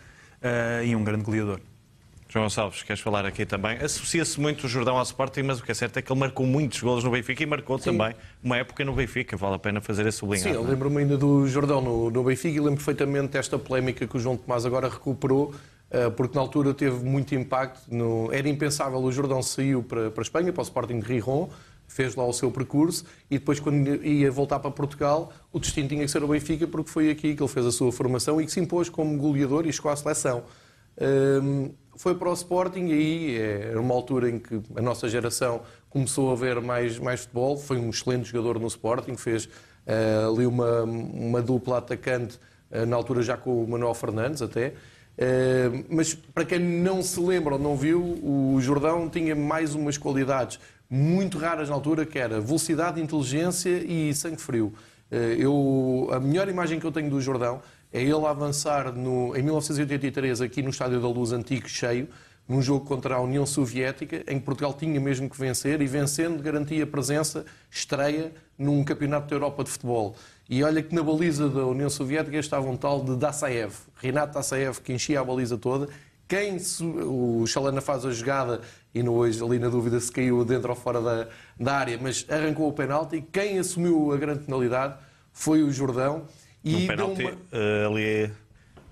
e um grande goleador. João Gonçalves, queres falar aqui também? Associa-se muito o Jordão ao Sporting, mas o que é certo é que ele marcou muitos golos no Benfica e marcou Sim. também uma época no Benfica. Vale a pena fazer esse sublinhado. Sim, eu lembro-me ainda do Jordão no Benfica e lembro perfeitamente desta polémica que o João Tomás agora recuperou, porque na altura teve muito impacto. Era impensável, o Jordão saiu para a Espanha, para o Sporting de Gijón, fez lá o seu percurso e depois, quando ia voltar para Portugal, o destino tinha que ser o Benfica, porque foi aqui que ele fez a sua formação e que se impôs como goleador e chegou à seleção. Foi para o Sporting e aí era uma altura em que a nossa geração começou a ver mais futebol. Foi um excelente jogador no Sporting, fez ali uma dupla atacante, na altura já com o Manuel Fernandes até. Mas para quem não se lembra ou não viu, o Jordão tinha mais umas qualidades muito raras na altura, que era velocidade, inteligência e sangue frio. A melhor imagem que eu tenho do Jordão é ele avançar em 1983, aqui no Estádio da Luz antigo, cheio, num jogo contra a União Soviética, em que Portugal tinha mesmo que vencer, e vencendo garantia a presença, estreia num campeonato da Europa de futebol. E olha que na baliza da União Soviética estava um tal de Dassaev, Rinat Dassaev, que enchia a baliza toda. O Chalana faz a jogada, e não hoje ali na dúvida se caiu dentro ou fora da área, mas arrancou o penalti, e quem assumiu a grande penalidade foi o Jordão. E um penalti ali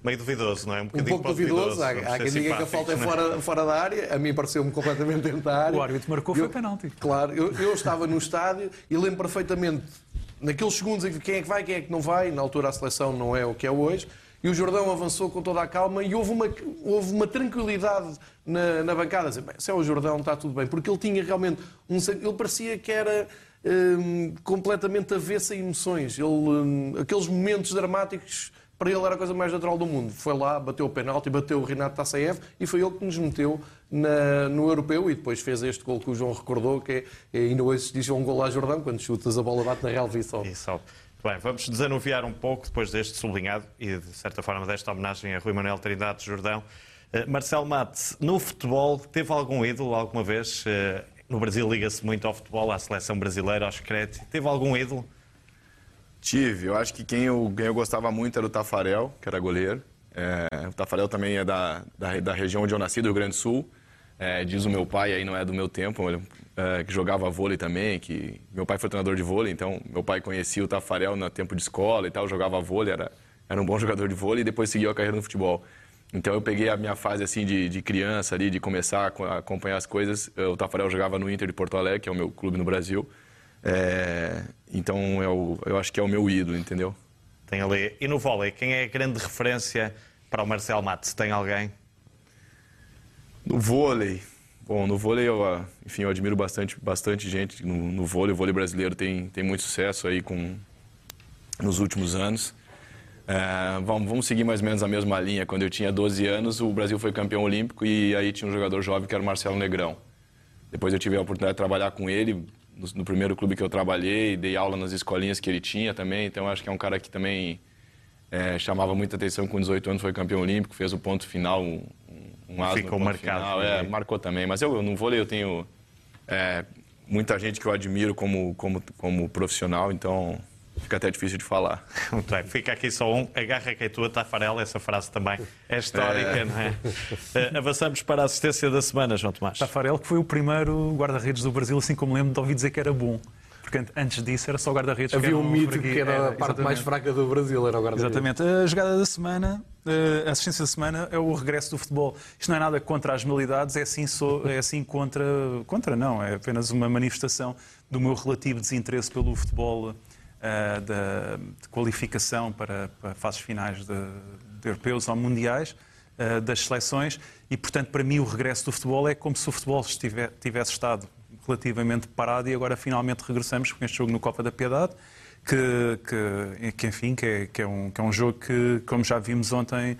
meio duvidoso, não é? Um pouco duvidoso. Há quem diga que a falta é fora da área. A mim pareceu-me completamente dentro da área. O árbitro marcou, foi penalti. Claro, eu estava no estádio e lembro perfeitamente, naqueles segundos, quem é que vai, quem é que não vai. Na altura a seleção não é o que é hoje. E o Jordão avançou com toda a calma e houve uma tranquilidade na bancada. Dizer, bem, se é o Jordão, está tudo bem. Porque ele tinha realmente ele parecia que era completamente avesso a emoções. Aqueles momentos dramáticos, para ele era a coisa mais natural do mundo. Foi lá, bateu o penalti, bateu o Rinat Dassaev e foi ele que nos meteu no europeu e depois fez este gol que o João recordou, que ainda hoje se diz um gol a Jordão, quando chutas a bola bate na relva e sobe. Bem, vamos desanuviar um pouco depois deste sublinhado e, de certa forma, desta homenagem a Rui Manuel Trindade de Jordão. Marcelo Matos, no futebol, teve algum ídolo alguma vez? No Brasil liga-se muito ao futebol, à seleção brasileira, ao Screte. Teve algum ídolo? Tive. Eu acho que quem eu gostava muito era o Taffarel, que era goleiro. O Taffarel também é da região onde eu nasci, do Rio Grande do Sul. Diz o meu pai, aí não é do meu tempo, que jogava vôlei também, que meu pai foi treinador de vôlei, então meu pai conhecia o Taffarel no tempo de escola e tal, jogava vôlei, era um bom jogador de vôlei e depois seguiu a carreira no futebol. Então eu peguei a minha fase assim de criança ali, de começar a acompanhar as coisas. O Taffarel jogava no Inter de Porto Alegre, que é o meu clube no Brasil, então eu acho que é o meu ídolo, entendeu? Tem ali. E no vôlei, quem é a grande referência para o Marcelo Matos? Tem alguém? No vôlei, Bom, no vôlei, enfim, eu admiro bastante gente no vôlei. O vôlei brasileiro tem muito sucesso aí nos últimos anos. Vamos seguir mais ou menos a mesma linha. Quando eu tinha 12 anos, o Brasil foi campeão olímpico e aí tinha um jogador jovem que era o Marcelo Negrão. Depois eu tive a oportunidade de trabalhar com ele no primeiro clube que eu trabalhei, dei aula nas escolinhas que ele tinha também. Então, acho que é um cara que também chamava muita atenção. Com 18 anos foi campeão olímpico, fez o ponto final, um asa ficou marcado final, marcou também. Mas eu no vôlei eu tenho muita gente que eu admiro como profissional, então fica até difícil de falar. Muito bem, fica aqui só um, agarra que é tua, Taffarel, essa frase também é histórica, não é? Avançamos para a assistência da semana, João Tomás. Taffarel, que foi o primeiro guarda-redes do Brasil, assim como lembro de ouvir dizer que era bom. Porque antes disso era só guarda-redes. Havia um mito que era a parte mais fraca do Brasil, era o guarda-redes. Exatamente. A jogada da semana, a assistência da semana é o regresso do futebol. Isto não é nada contra as modalidades, é assim contra não, é apenas uma manifestação do meu relativo desinteresse pelo futebol de qualificação para fases finais de europeus ou mundiais, das seleções, e portanto para mim o regresso do futebol é como se o futebol tivesse estado relativamente parado e agora finalmente regressamos com este jogo no Cova da Piedade, que é um jogo que, como já vimos ontem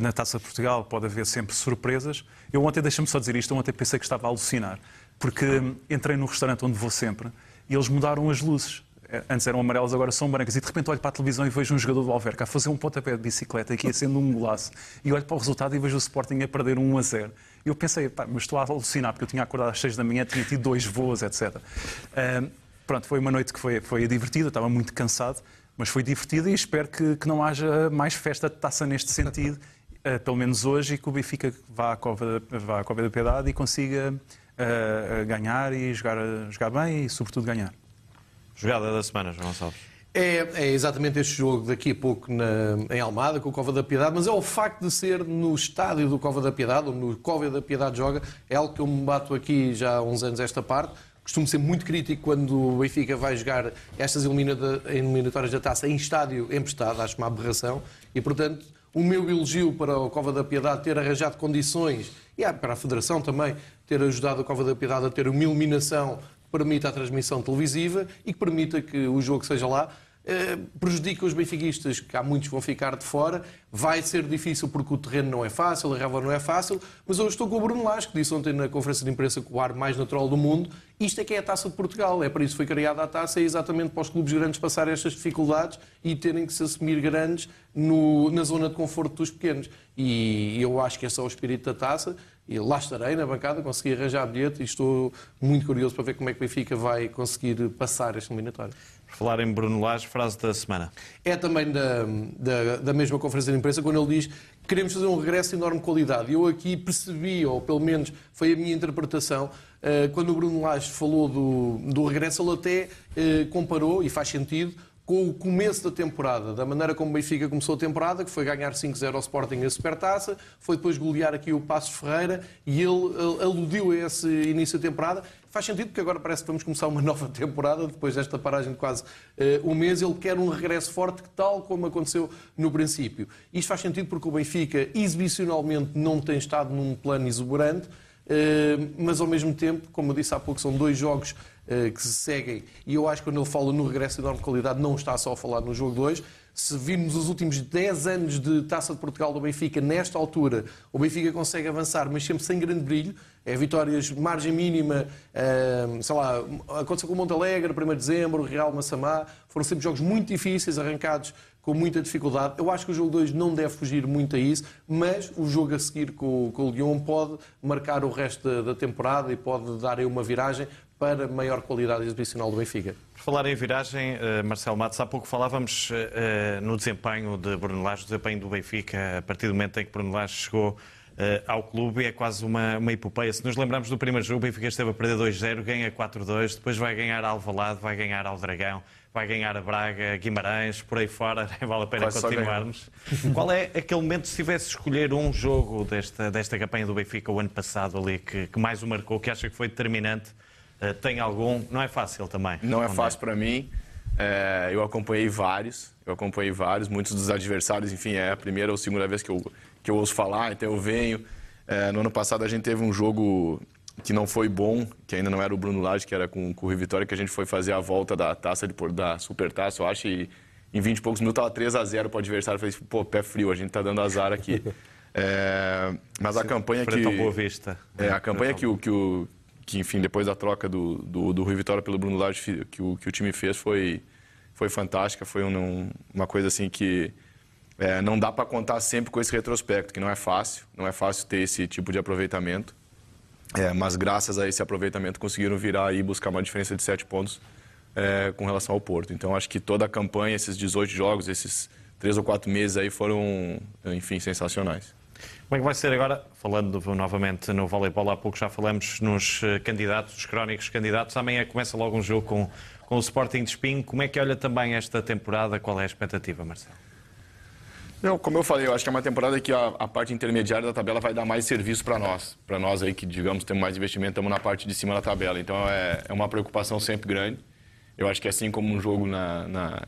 na Taça de Portugal, pode haver sempre surpresas. Eu ontem, deixa-me só dizer isto, ontem pensei que estava a alucinar, porque entrei no restaurante onde vou sempre e eles mudaram as luzes. Antes eram amarelas, agora são brancas. E de repente olho para a televisão e vejo um jogador do Alverca a fazer um pontapé de bicicleta, aqui acendo um golaço. E olho para o resultado e vejo o Sporting a perder 1-0. E eu pensei, pá, mas estou a alucinar, porque eu tinha acordado às 6 da manhã, tinha tido 2 voos, etc. Pronto, foi uma noite que foi divertida, estava muito cansado, mas foi divertida e espero que não haja mais festa de taça neste sentido, pelo menos hoje, e que o Benfica vá à Cova da Piedade e consiga ganhar e jogar bem e, sobretudo, ganhar. Jogada da semana, João Gonçalves. É exatamente este jogo daqui a pouco em Almada, com o Cova da Piedade, mas é o facto de ser no estádio do Cova da Piedade, ou no Cova da Piedade joga, é algo que eu me bato aqui já há uns anos esta parte. Costumo ser muito crítico quando o Benfica vai jogar estas eliminatórias da taça em estádio emprestado, acho uma aberração, e portanto o meu elogio para o Cova da Piedade ter arranjado condições, e para a Federação também, ter ajudado o Cova da Piedade a ter uma iluminação permita a transmissão televisiva e que permita que o jogo seja lá, prejudica os benfiquistas, que há muitos que vão ficar de fora. Vai ser difícil porque o terreno não é fácil, a relva não é fácil, mas eu estou com o Bruno Lage, que disse ontem na conferência de imprensa que o ar mais natural do mundo, isto é que é a Taça de Portugal, é para isso que foi criada a Taça, é exatamente para os clubes grandes passarem estas dificuldades e terem que se assumir grandes na zona de conforto dos pequenos. E eu acho que é só o espírito da Taça. E lá estarei na bancada, consegui arranjar bilhete e estou muito curioso para ver como é que o Benfica vai conseguir passar este eliminatório. Por falar em Bruno Lage, frase da semana. É também da mesma conferência de imprensa, quando ele diz que queremos fazer um regresso de enorme qualidade. Eu aqui percebi, ou pelo menos foi a minha interpretação, quando o Bruno Lage falou do regresso, ele até comparou, e faz sentido, com o começo da temporada, da maneira como o Benfica começou a temporada, que foi ganhar 5-0 ao Sporting a Supertaça, foi depois golear aqui o Passos Ferreira, e ele aludiu a esse início da temporada. Faz sentido, porque agora parece que vamos começar uma nova temporada, depois desta paragem de quase um mês. Ele quer um regresso forte, que tal como aconteceu no princípio. Isto faz sentido porque o Benfica, exibicionalmente, não tem estado num plano exuberante, mas ao mesmo tempo, como eu disse há pouco, são 2 jogos que se seguem, e eu acho que quando ele fala no regresso de enorme qualidade, não está só a falar no jogo 2. Se virmos os últimos 10 anos de Taça de Portugal do Benfica, nesta altura, o Benfica consegue avançar, mas sempre sem grande brilho. É vitórias, margem mínima, sei lá, aconteceu com o Montalegre, 1 de dezembro, Real Massamá, foram sempre jogos muito difíceis, arrancados com muita dificuldade. Eu acho que o jogo 2 não deve fugir muito a isso, mas o jogo a seguir com o Lyon pode marcar o resto da temporada e pode dar aí uma viragem para maior qualidade exibicional do Benfica. Por falar em viragem, Marcelo Matos, há pouco falávamos no desempenho de Bruno Lage, o desempenho do Benfica, a partir do momento em que Bruno Lage chegou ao clube, é quase uma epopeia. Se nos lembrarmos do primeiro jogo, o Benfica esteve a perder 2-0, ganha 4-2, depois vai ganhar a Alvalade, vai ganhar ao Dragão, vai ganhar a Braga, Guimarães, por aí fora, vale a pena continuarmos. Qual é aquele momento, se tivesse escolher um jogo desta campanha do Benfica, o ano passado ali, que mais o marcou, que acha que foi determinante? Tem algum? Não é fácil também. Não é fácil para mim. Eu acompanhei vários, muitos dos adversários, enfim, é a primeira ou segunda vez que eu ouço falar, então eu venho. No ano passado a gente teve um jogo que não foi bom, que ainda não era o Bruno Lage, que era com o Rio Vitória, que a gente foi fazer a volta da Taça de Portugal, da Supertaça, eu acho, e em 20 e poucos minutos estava 3-0 para o adversário. Eu falei assim, pô, pé frio, a gente tá dando azar aqui. Mas a campanha que... Boa Vista. A campanha que enfim, depois da troca do Rui Vitória pelo Bruno Lage, que o time fez, foi fantástica, foi uma coisa assim que... não dá para contar sempre com esse retrospecto, que não é fácil ter esse tipo de aproveitamento. Mas graças a esse aproveitamento conseguiram virar e buscar uma diferença de 7 pontos com relação ao Porto. Então acho que toda a campanha, esses 18 jogos, esses 3 ou 4 meses aí foram, enfim, sensacionais. Como é que vai ser agora, falando novamente no voleibol, há pouco já falamos nos candidatos, os crónicos candidatos, amanhã começa logo um jogo com o Sporting de Espinho. Como é que olha também esta temporada, qual é a expectativa, Marcelo? Não, como eu falei, eu acho que é uma temporada que a parte intermediária da tabela vai dar mais serviço para nós. Para nós aí que, digamos, temos mais investimento, estamos na parte de cima da tabela. Então é uma preocupação sempre grande. Eu acho que assim como um jogo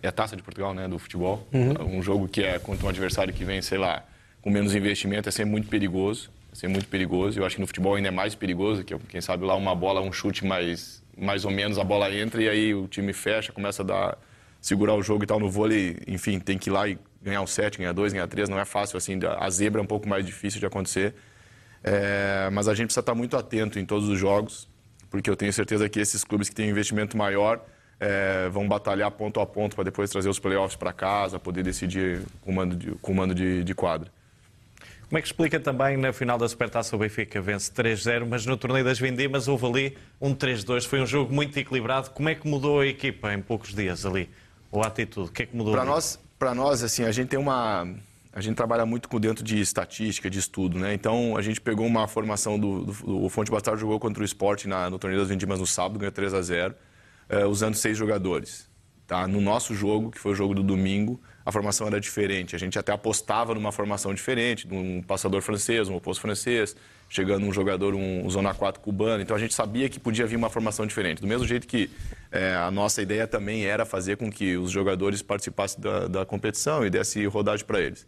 é a Taça de Portugal, né, do futebol. Uhum. Um jogo que é contra um adversário que vem, sei lá, com menos investimento, é sempre muito perigoso. Eu acho que no futebol ainda é mais perigoso, que quem sabe lá uma bola, um chute mais ou menos, a bola entra e aí o time fecha, começa a segurar o jogo e tal. No vôlei, enfim, tem que ir lá e ganhar um 7, ganhar 2, ganhar 3, não é fácil, assim, a zebra é um pouco mais difícil de acontecer. Mas a gente precisa estar muito atento em todos os jogos, porque eu tenho certeza que esses clubes que têm um investimento maior vão batalhar ponto a ponto para depois trazer os playoffs para casa, poder decidir com o mando de quadra. Como é que explica também, na final da Supertaça, o Benfica vence 3-0, mas no torneio das Vindimas houve ali um 3-2, foi um jogo muito equilibrado. Como é que mudou a equipa em poucos dias ali? Ou a atitude? O que é que mudou? Para nós, assim, a gente trabalha muito dentro de estatística, de estudo, né? Então, a gente pegou uma formação o Fonte Bastardo jogou contra o Sporting no torneio das Vindimas no sábado, ganhou 3-0, usando 6 jogadores. Tá? No nosso jogo, que foi o jogo do domingo, a formação era diferente. A gente até apostava numa formação diferente, um passador francês, um oposto francês, chegando um jogador, um zona 4 cubano. Então, a gente sabia que podia vir uma formação diferente. Do mesmo jeito que a nossa ideia também era fazer com que os jogadores participassem da competição e desse rodagem para eles.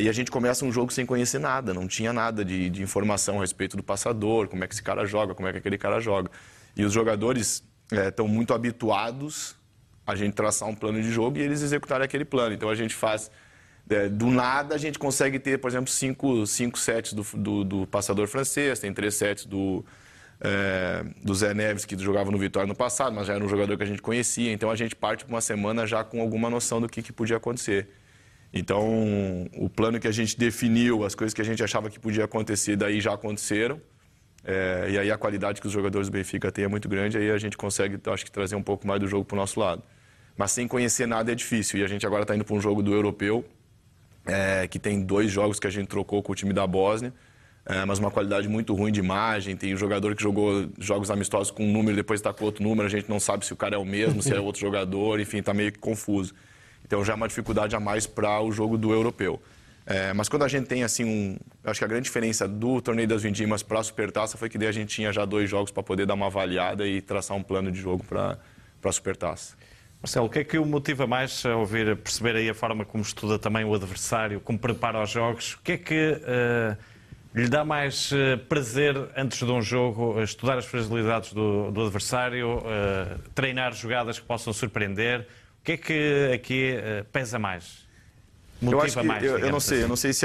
E a gente começa um jogo sem conhecer nada, não tinha nada de informação a respeito do passador, como é que esse cara joga, como é que aquele cara joga. E os jogadores estão muito habituados a gente traçar um plano de jogo e eles executarem aquele plano. Então a gente faz... do nada a gente consegue ter, por exemplo, 5 sets do passador francês, tem 3 sets do Zé Neves, que jogava no Vitória no passado, mas já era um jogador que a gente conhecia. Então a gente parte para uma semana já com alguma noção do que podia acontecer. Então o plano que a gente definiu, as coisas que a gente achava que podia acontecer, daí já aconteceram. E aí a qualidade que os jogadores do Benfica têm é muito grande, aí a gente consegue, acho que, trazer um pouco mais do jogo para o nosso lado. Mas sem conhecer nada é difícil, e a gente agora está indo para um jogo do europeu, que tem 2 jogos que a gente trocou com o time da Bósnia, mas uma qualidade muito ruim de imagem. Tem um jogador que jogou jogos amistosos com um número e depois está com outro número, a gente não sabe se o cara é o mesmo, se é outro jogador, enfim, está meio que confuso. Então já é uma dificuldade a mais para o jogo do europeu. Mas quando a gente tem, assim, acho que a grande diferença do Torneio das Vindimas para a Supertaça foi que daí a gente tinha já 2 jogos para poder dar uma avaliada e traçar um plano de jogo para a Supertaça. Marcelo, o que é que o motiva mais a perceber aí a forma como estuda também o adversário, como prepara os jogos? O que é que lhe dá mais prazer antes de um jogo, estudar as fragilidades do adversário, treinar jogadas que possam surpreender? O que é que aqui pesa mais? Eu acho que, mais, eu não sei se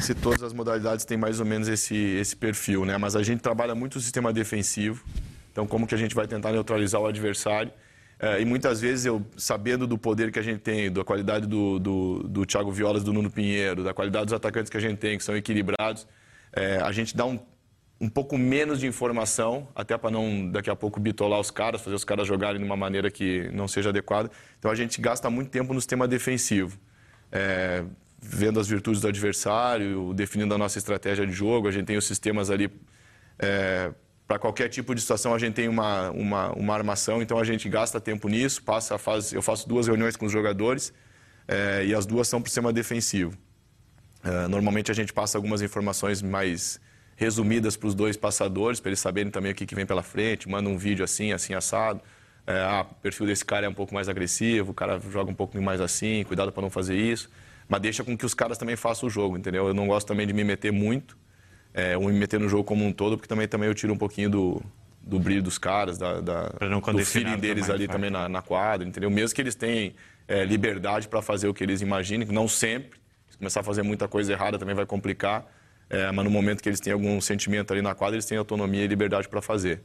se todas as modalidades têm mais ou menos esse perfil, né? Mas a gente trabalha muito o sistema defensivo, então como que a gente vai tentar neutralizar o adversário. E muitas vezes sabendo do poder que a gente tem, da qualidade do Thiago Violas, do Nuno Pinheiro, da qualidade dos atacantes que a gente tem, que são equilibrados, a gente dá um pouco menos de informação, até para não, daqui a pouco, bitolar os caras, fazer os caras jogarem de uma maneira que não seja adequada. Então a gente gasta muito tempo no sistema defensivo. Vendo as virtudes do adversário, definindo a nossa estratégia de jogo, a gente tem os sistemas ali, para qualquer tipo de situação a gente tem uma armação, então a gente gasta tempo nisso, eu faço 2 reuniões com os jogadores, e as 2 são para o sistema defensivo. Normalmente a gente passa algumas informações mais resumidas para os 2 passadores, para eles saberem também o que vem pela frente, manda um vídeo assim, assado. O perfil desse cara é um pouco mais agressivo, o cara joga um pouco mais assim, cuidado para não fazer isso, mas deixa com que os caras também façam o jogo, entendeu? Eu não gosto também de me meter muito, ou me meter no jogo como um todo, porque também eu tiro um pouquinho do brilho dos caras, do feeling deles também, ali também na quadra, entendeu? Mesmo que eles tenham liberdade para fazer o que eles imaginem, não sempre, se começar a fazer muita coisa errada também vai complicar, mas no momento que eles têm algum sentimento ali na quadra, eles têm autonomia e liberdade para fazer.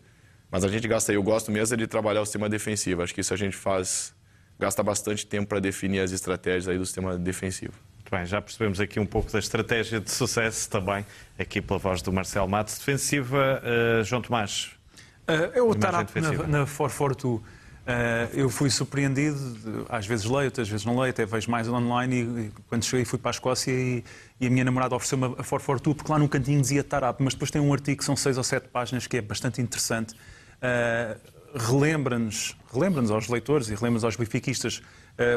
Mas a gente gasta, eu gosto mesmo de trabalhar o sistema defensivo, acho que isso a gente faz, gasta bastante tempo para definir as estratégias aí do sistema defensivo. Bem, já percebemos aqui um pouco da estratégia de sucesso também, aqui pela voz do Marcelo Matos. Defensiva, João Tomás. Eu, o Taarabt na 442, eu fui surpreendido, às vezes leio, outras vezes não leio, até vejo mais online, e quando cheguei fui para a Escócia e a minha namorada ofereceu-me a 442, porque lá num cantinho dizia Taarabt, mas depois tem um artigo que são 6 ou 7 páginas, que é bastante interessante. Relembra-nos aos leitores e relembra-nos aos benfiquistas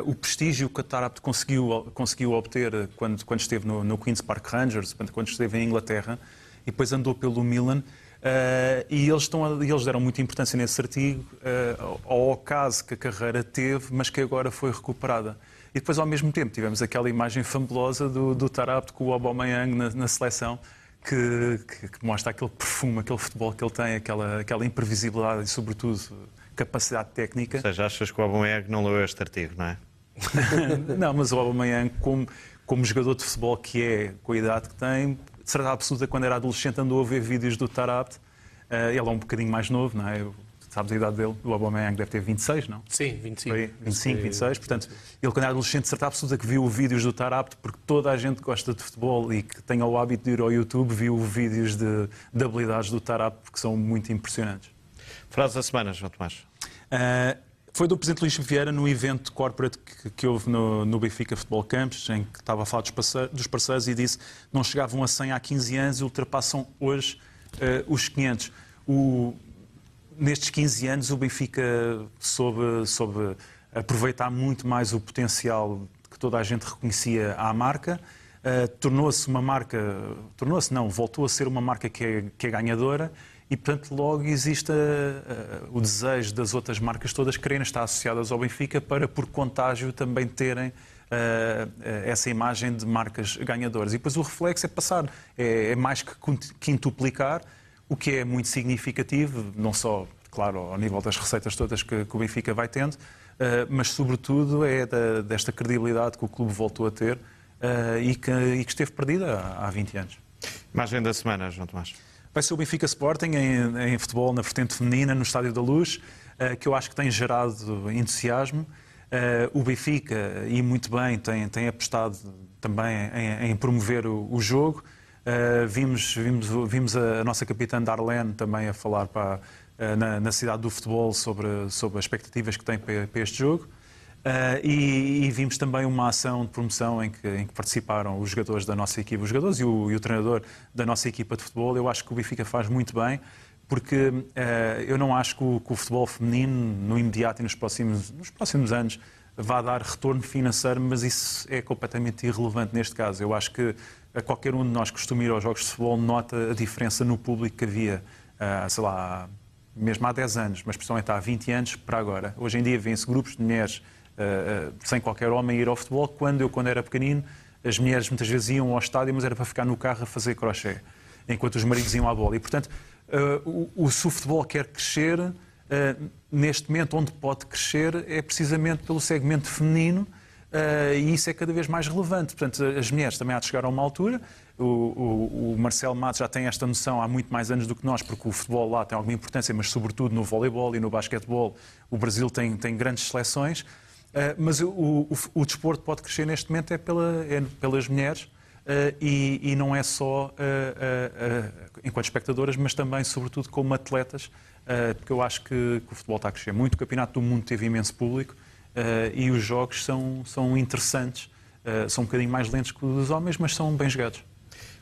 o prestígio que a Taarabt conseguiu obter quando esteve no Queen's Park Rangers, quando esteve em Inglaterra, e depois andou pelo Milan, e eles deram muita importância nesse artigo ao ocaso que a carreira teve, mas que agora foi recuperada. E depois, ao mesmo tempo, tivemos aquela imagem fabulosa do Taarabt com o Aubameyang na seleção, que mostra aquele perfume, aquele futebol que ele tem, aquela imprevisibilidade e, sobretudo, capacidade técnica. Ou seja, achas que o Aubameyang não leu este artigo, não é? Não, mas o Aubameyang, como jogador de futebol que é, com a idade que tem, de certa absoluta, quando era adolescente, andou a ver vídeos do Taarabt. Ele é um bocadinho mais novo, não é? Sabes a idade dele? O Aubameyang deve ter 26, não? Sim, 25. Aí, 25, 26. Portanto, ele, quando era adolescente, de certa absoluta que viu vídeos do Taarabt, porque toda a gente que gosta de futebol e que tenha o hábito de ir ao YouTube, viu vídeos de habilidades do Taarabt, porque são muito impressionantes. Frase da semana, João Tomás. Foi do Presidente Luís Vieira no evento corporate que houve no Benfica Futebol Campos, em que estava a falar dos parceiros, e disse que não chegavam a 100 há 15 anos e ultrapassam hoje os 500. Nestes 15 anos o Benfica soube aproveitar muito mais o potencial que toda a gente reconhecia à marca, voltou a ser uma marca que é ganhadora. E, portanto, logo existe o desejo das outras marcas todas quererem estar associadas ao Benfica para, por contágio, também terem essa imagem de marcas ganhadoras. E depois o reflexo é passar, é mais que quintuplicar, o que é muito significativo, não só, claro, ao nível das receitas todas que o Benfica vai tendo, mas, sobretudo, é desta credibilidade que o clube voltou a ter e que esteve perdida há 20 anos. Imagem da semana, João Tomás. Vai ser o Benfica Sporting em futebol na vertente feminina, no Estádio da Luz, que eu acho que tem gerado entusiasmo. O Benfica, e muito bem, tem apostado também em promover o jogo. Vimos a nossa capitã Darlene também a falar na cidade do futebol sobre as expectativas que tem para este jogo. E vimos também uma ação de promoção em que participaram os jogadores da nossa equipa, os jogadores e o treinador da nossa equipa de futebol. Eu acho que o Benfica faz muito bem, porque eu não acho que o futebol feminino, no imediato e nos próximos anos, vá dar retorno financeiro, mas isso é completamente irrelevante neste caso. Eu acho que qualquer um de nós que costuma ir aos jogos de futebol nota a diferença no público que havia, sei lá, mesmo há 10 anos, mas principalmente há 20 anos para agora. Hoje em dia vêm-se grupos de mulheres sem qualquer homem ir ao futebol. Quando era pequenino, as mulheres muitas vezes iam ao estádio, mas era para ficar no carro a fazer crochê, enquanto os maridos iam à bola. E, portanto, se o futebol quer crescer, neste momento onde pode crescer é precisamente pelo segmento feminino, e isso é cada vez mais relevante. Portanto, as mulheres também há de chegar a uma altura. O Marcelo Matos já tem esta noção há muito mais anos do que nós, porque o futebol lá tem alguma importância, mas sobretudo no voleibol e no basquetebol o Brasil tem grandes seleções. Mas o desporto pode crescer neste momento pelas mulheres, e não é só enquanto espectadoras, mas também, sobretudo, como atletas, porque eu acho que o futebol está a crescer muito. O Campeonato do Mundo teve imenso público, e os jogos são interessantes, são um bocadinho mais lentos que os dos homens, mas são bem jogados.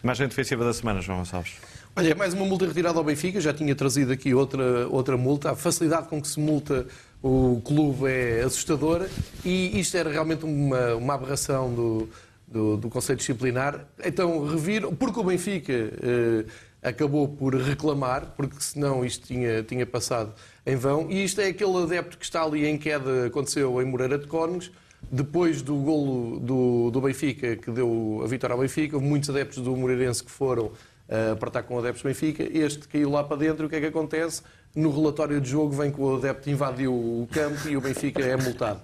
Imagem defensiva da semana, João Gonçalves. Olha, mais uma multa retirada ao Benfica, já tinha trazido aqui outra multa. A facilidade com que se multa o clube é assustadora, e isto era realmente uma aberração do Conselho Disciplinar. Então, reviram, porque o Benfica acabou por reclamar, porque senão isto tinha passado em vão. E isto é aquele adepto que está ali em queda, aconteceu em Moreira de Cónegos, depois do golo do Benfica, que deu a vitória ao Benfica. Houve muitos adeptos do Moreirense que foram para estar com o adepto do Benfica. Este caiu lá para dentro e o que é que acontece? No relatório de jogo vem que o adepto invadiu o campo e o Benfica é multado.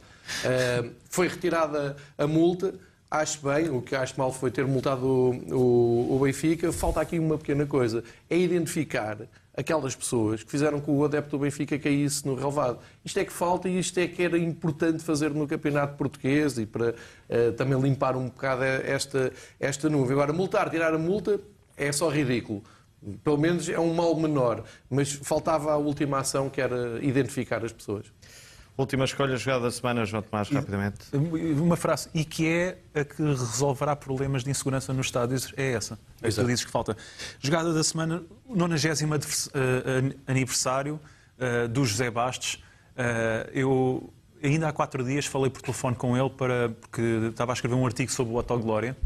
Foi retirada a multa, acho bem, o que acho mal foi ter multado o Benfica. Falta aqui uma pequena coisa, é identificar aquelas pessoas que fizeram que o adepto do Benfica caísse no relvado. Isto é que falta e isto é que era importante fazer no campeonato português e para também limpar um bocado esta nuvem. Agora, multar, tirar a multa é só ridículo. Pelo menos é um mal menor, mas faltava a última ação que era identificar as pessoas. Última escolha, jogada da semana, João Tomás, rapidamente. Uma frase, e que é a que resolverá problemas de insegurança nos estádios, é essa. É que dizes que falta. Jogada da semana, 90º aniversário do José Bastos. Eu ainda há 4 dias falei por telefone com ele, porque estava a escrever um artigo sobre o Otto Glória.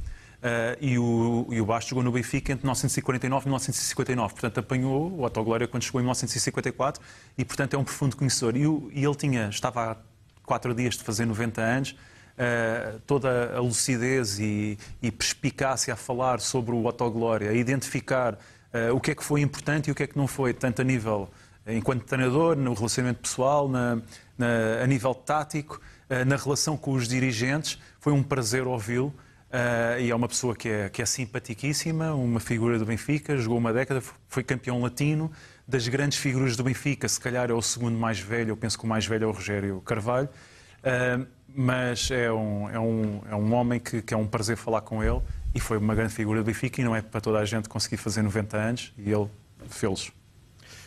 E o Baixo jogou no Benfica entre 1949 e 1959, portanto apanhou o Otto Glória quando chegou em 1954 e, portanto, é um profundo conhecedor. E ele estava há 4 dias de fazer 90 anos, toda a lucidez e perspicácia a falar sobre o Otto Glória, a identificar o que é que foi importante e o que é que não foi, tanto a nível enquanto treinador, no relacionamento pessoal, a nível tático, na relação com os dirigentes. Foi um prazer ouvi-lo. E é uma pessoa que é simpaticíssima, uma figura do Benfica, jogou uma década, foi campeão latino. Das grandes figuras do Benfica, se calhar é o segundo mais velho, eu penso que o mais velho é o Rogério Carvalho, mas é um homem que é um prazer falar com ele e foi uma grande figura do Benfica e não é para toda a gente conseguir fazer 90 anos e ele fez-los.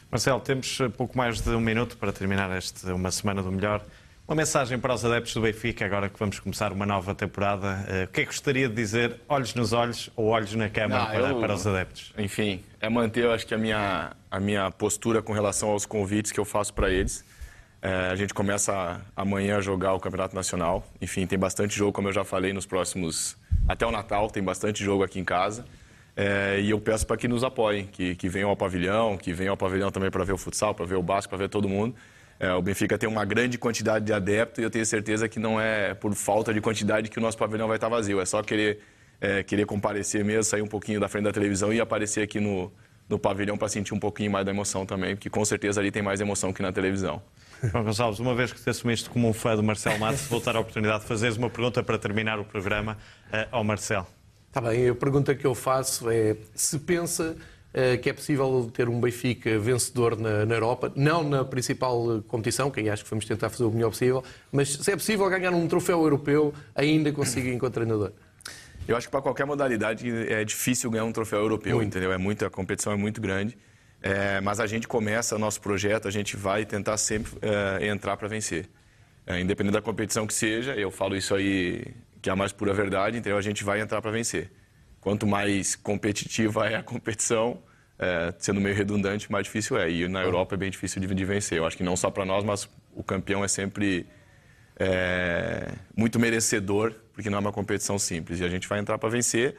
Marcelo, temos pouco mais de 1 minuto para terminar uma semana do melhor. Uma mensagem para os adeptos do Benfica, agora que vamos começar uma nova temporada. O que é que gostaria de dizer, olhos nos olhos ou olhos na câmara, para os adeptos? Enfim, é manter, eu acho que a minha postura com relação aos convites que eu faço para eles. A gente começa amanhã a jogar o Campeonato Nacional. Enfim, tem bastante jogo, como eu já falei, nos próximos... Até o Natal tem bastante jogo aqui em casa. E eu peço para que nos apoiem, que venham ao pavilhão, também para ver o futsal, para ver o basquete, para ver todo mundo. O Benfica tem uma grande quantidade de adeptos e eu tenho certeza que não é por falta de quantidade que o nosso pavilhão vai estar vazio. É só querer comparecer mesmo, sair um pouquinho da frente da televisão e aparecer aqui no pavilhão para sentir um pouquinho mais da emoção também, porque com certeza ali tem mais emoção que na televisão. João Gonçalves, uma vez que te assumiste como um fã do Marcelo Matos, vou dar a oportunidade de fazeres uma pergunta para terminar o programa ao Marcelo. Está bem, a pergunta que eu faço é se pensa... que é possível ter um Benfica vencedor na Europa, não na principal competição, que aí acho que vamos tentar fazer o melhor possível, mas se é possível ganhar um troféu europeu, ainda consigo enquanto treinador. Eu acho que para qualquer modalidade é difícil ganhar um troféu europeu, entendeu? A competição é muito grande, mas a gente começa o nosso projeto, a gente vai tentar sempre entrar para vencer. Independente da competição que seja, eu falo isso aí que é a mais pura verdade, entendeu? A gente vai entrar para vencer. Quanto mais competitiva é a competição, sendo meio redundante, mais difícil é. E na Europa é bem difícil de vencer. Eu acho que não só para nós, mas o campeão é sempre muito merecedor, porque não é uma competição simples. E a gente vai entrar para vencer.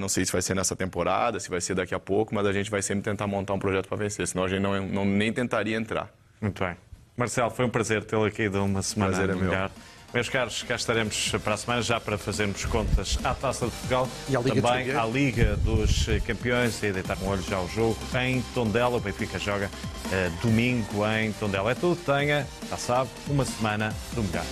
Não sei se vai ser nessa temporada, se vai ser daqui a pouco, mas a gente vai sempre tentar montar um projeto para vencer. Senão a gente nem tentaria entrar. Muito bem. Marcelo, foi um prazer tê-lo aqui de uma semana. Prazer é meu. Meus caros, cá estaremos para a semana já para fazermos contas à Taça de Portugal, também à Liga dos Campeões e deitar um olho já ao jogo em Tondela. O Benfica joga domingo em Tondela. É tudo. Tenha, já sabe, uma semana do melhor.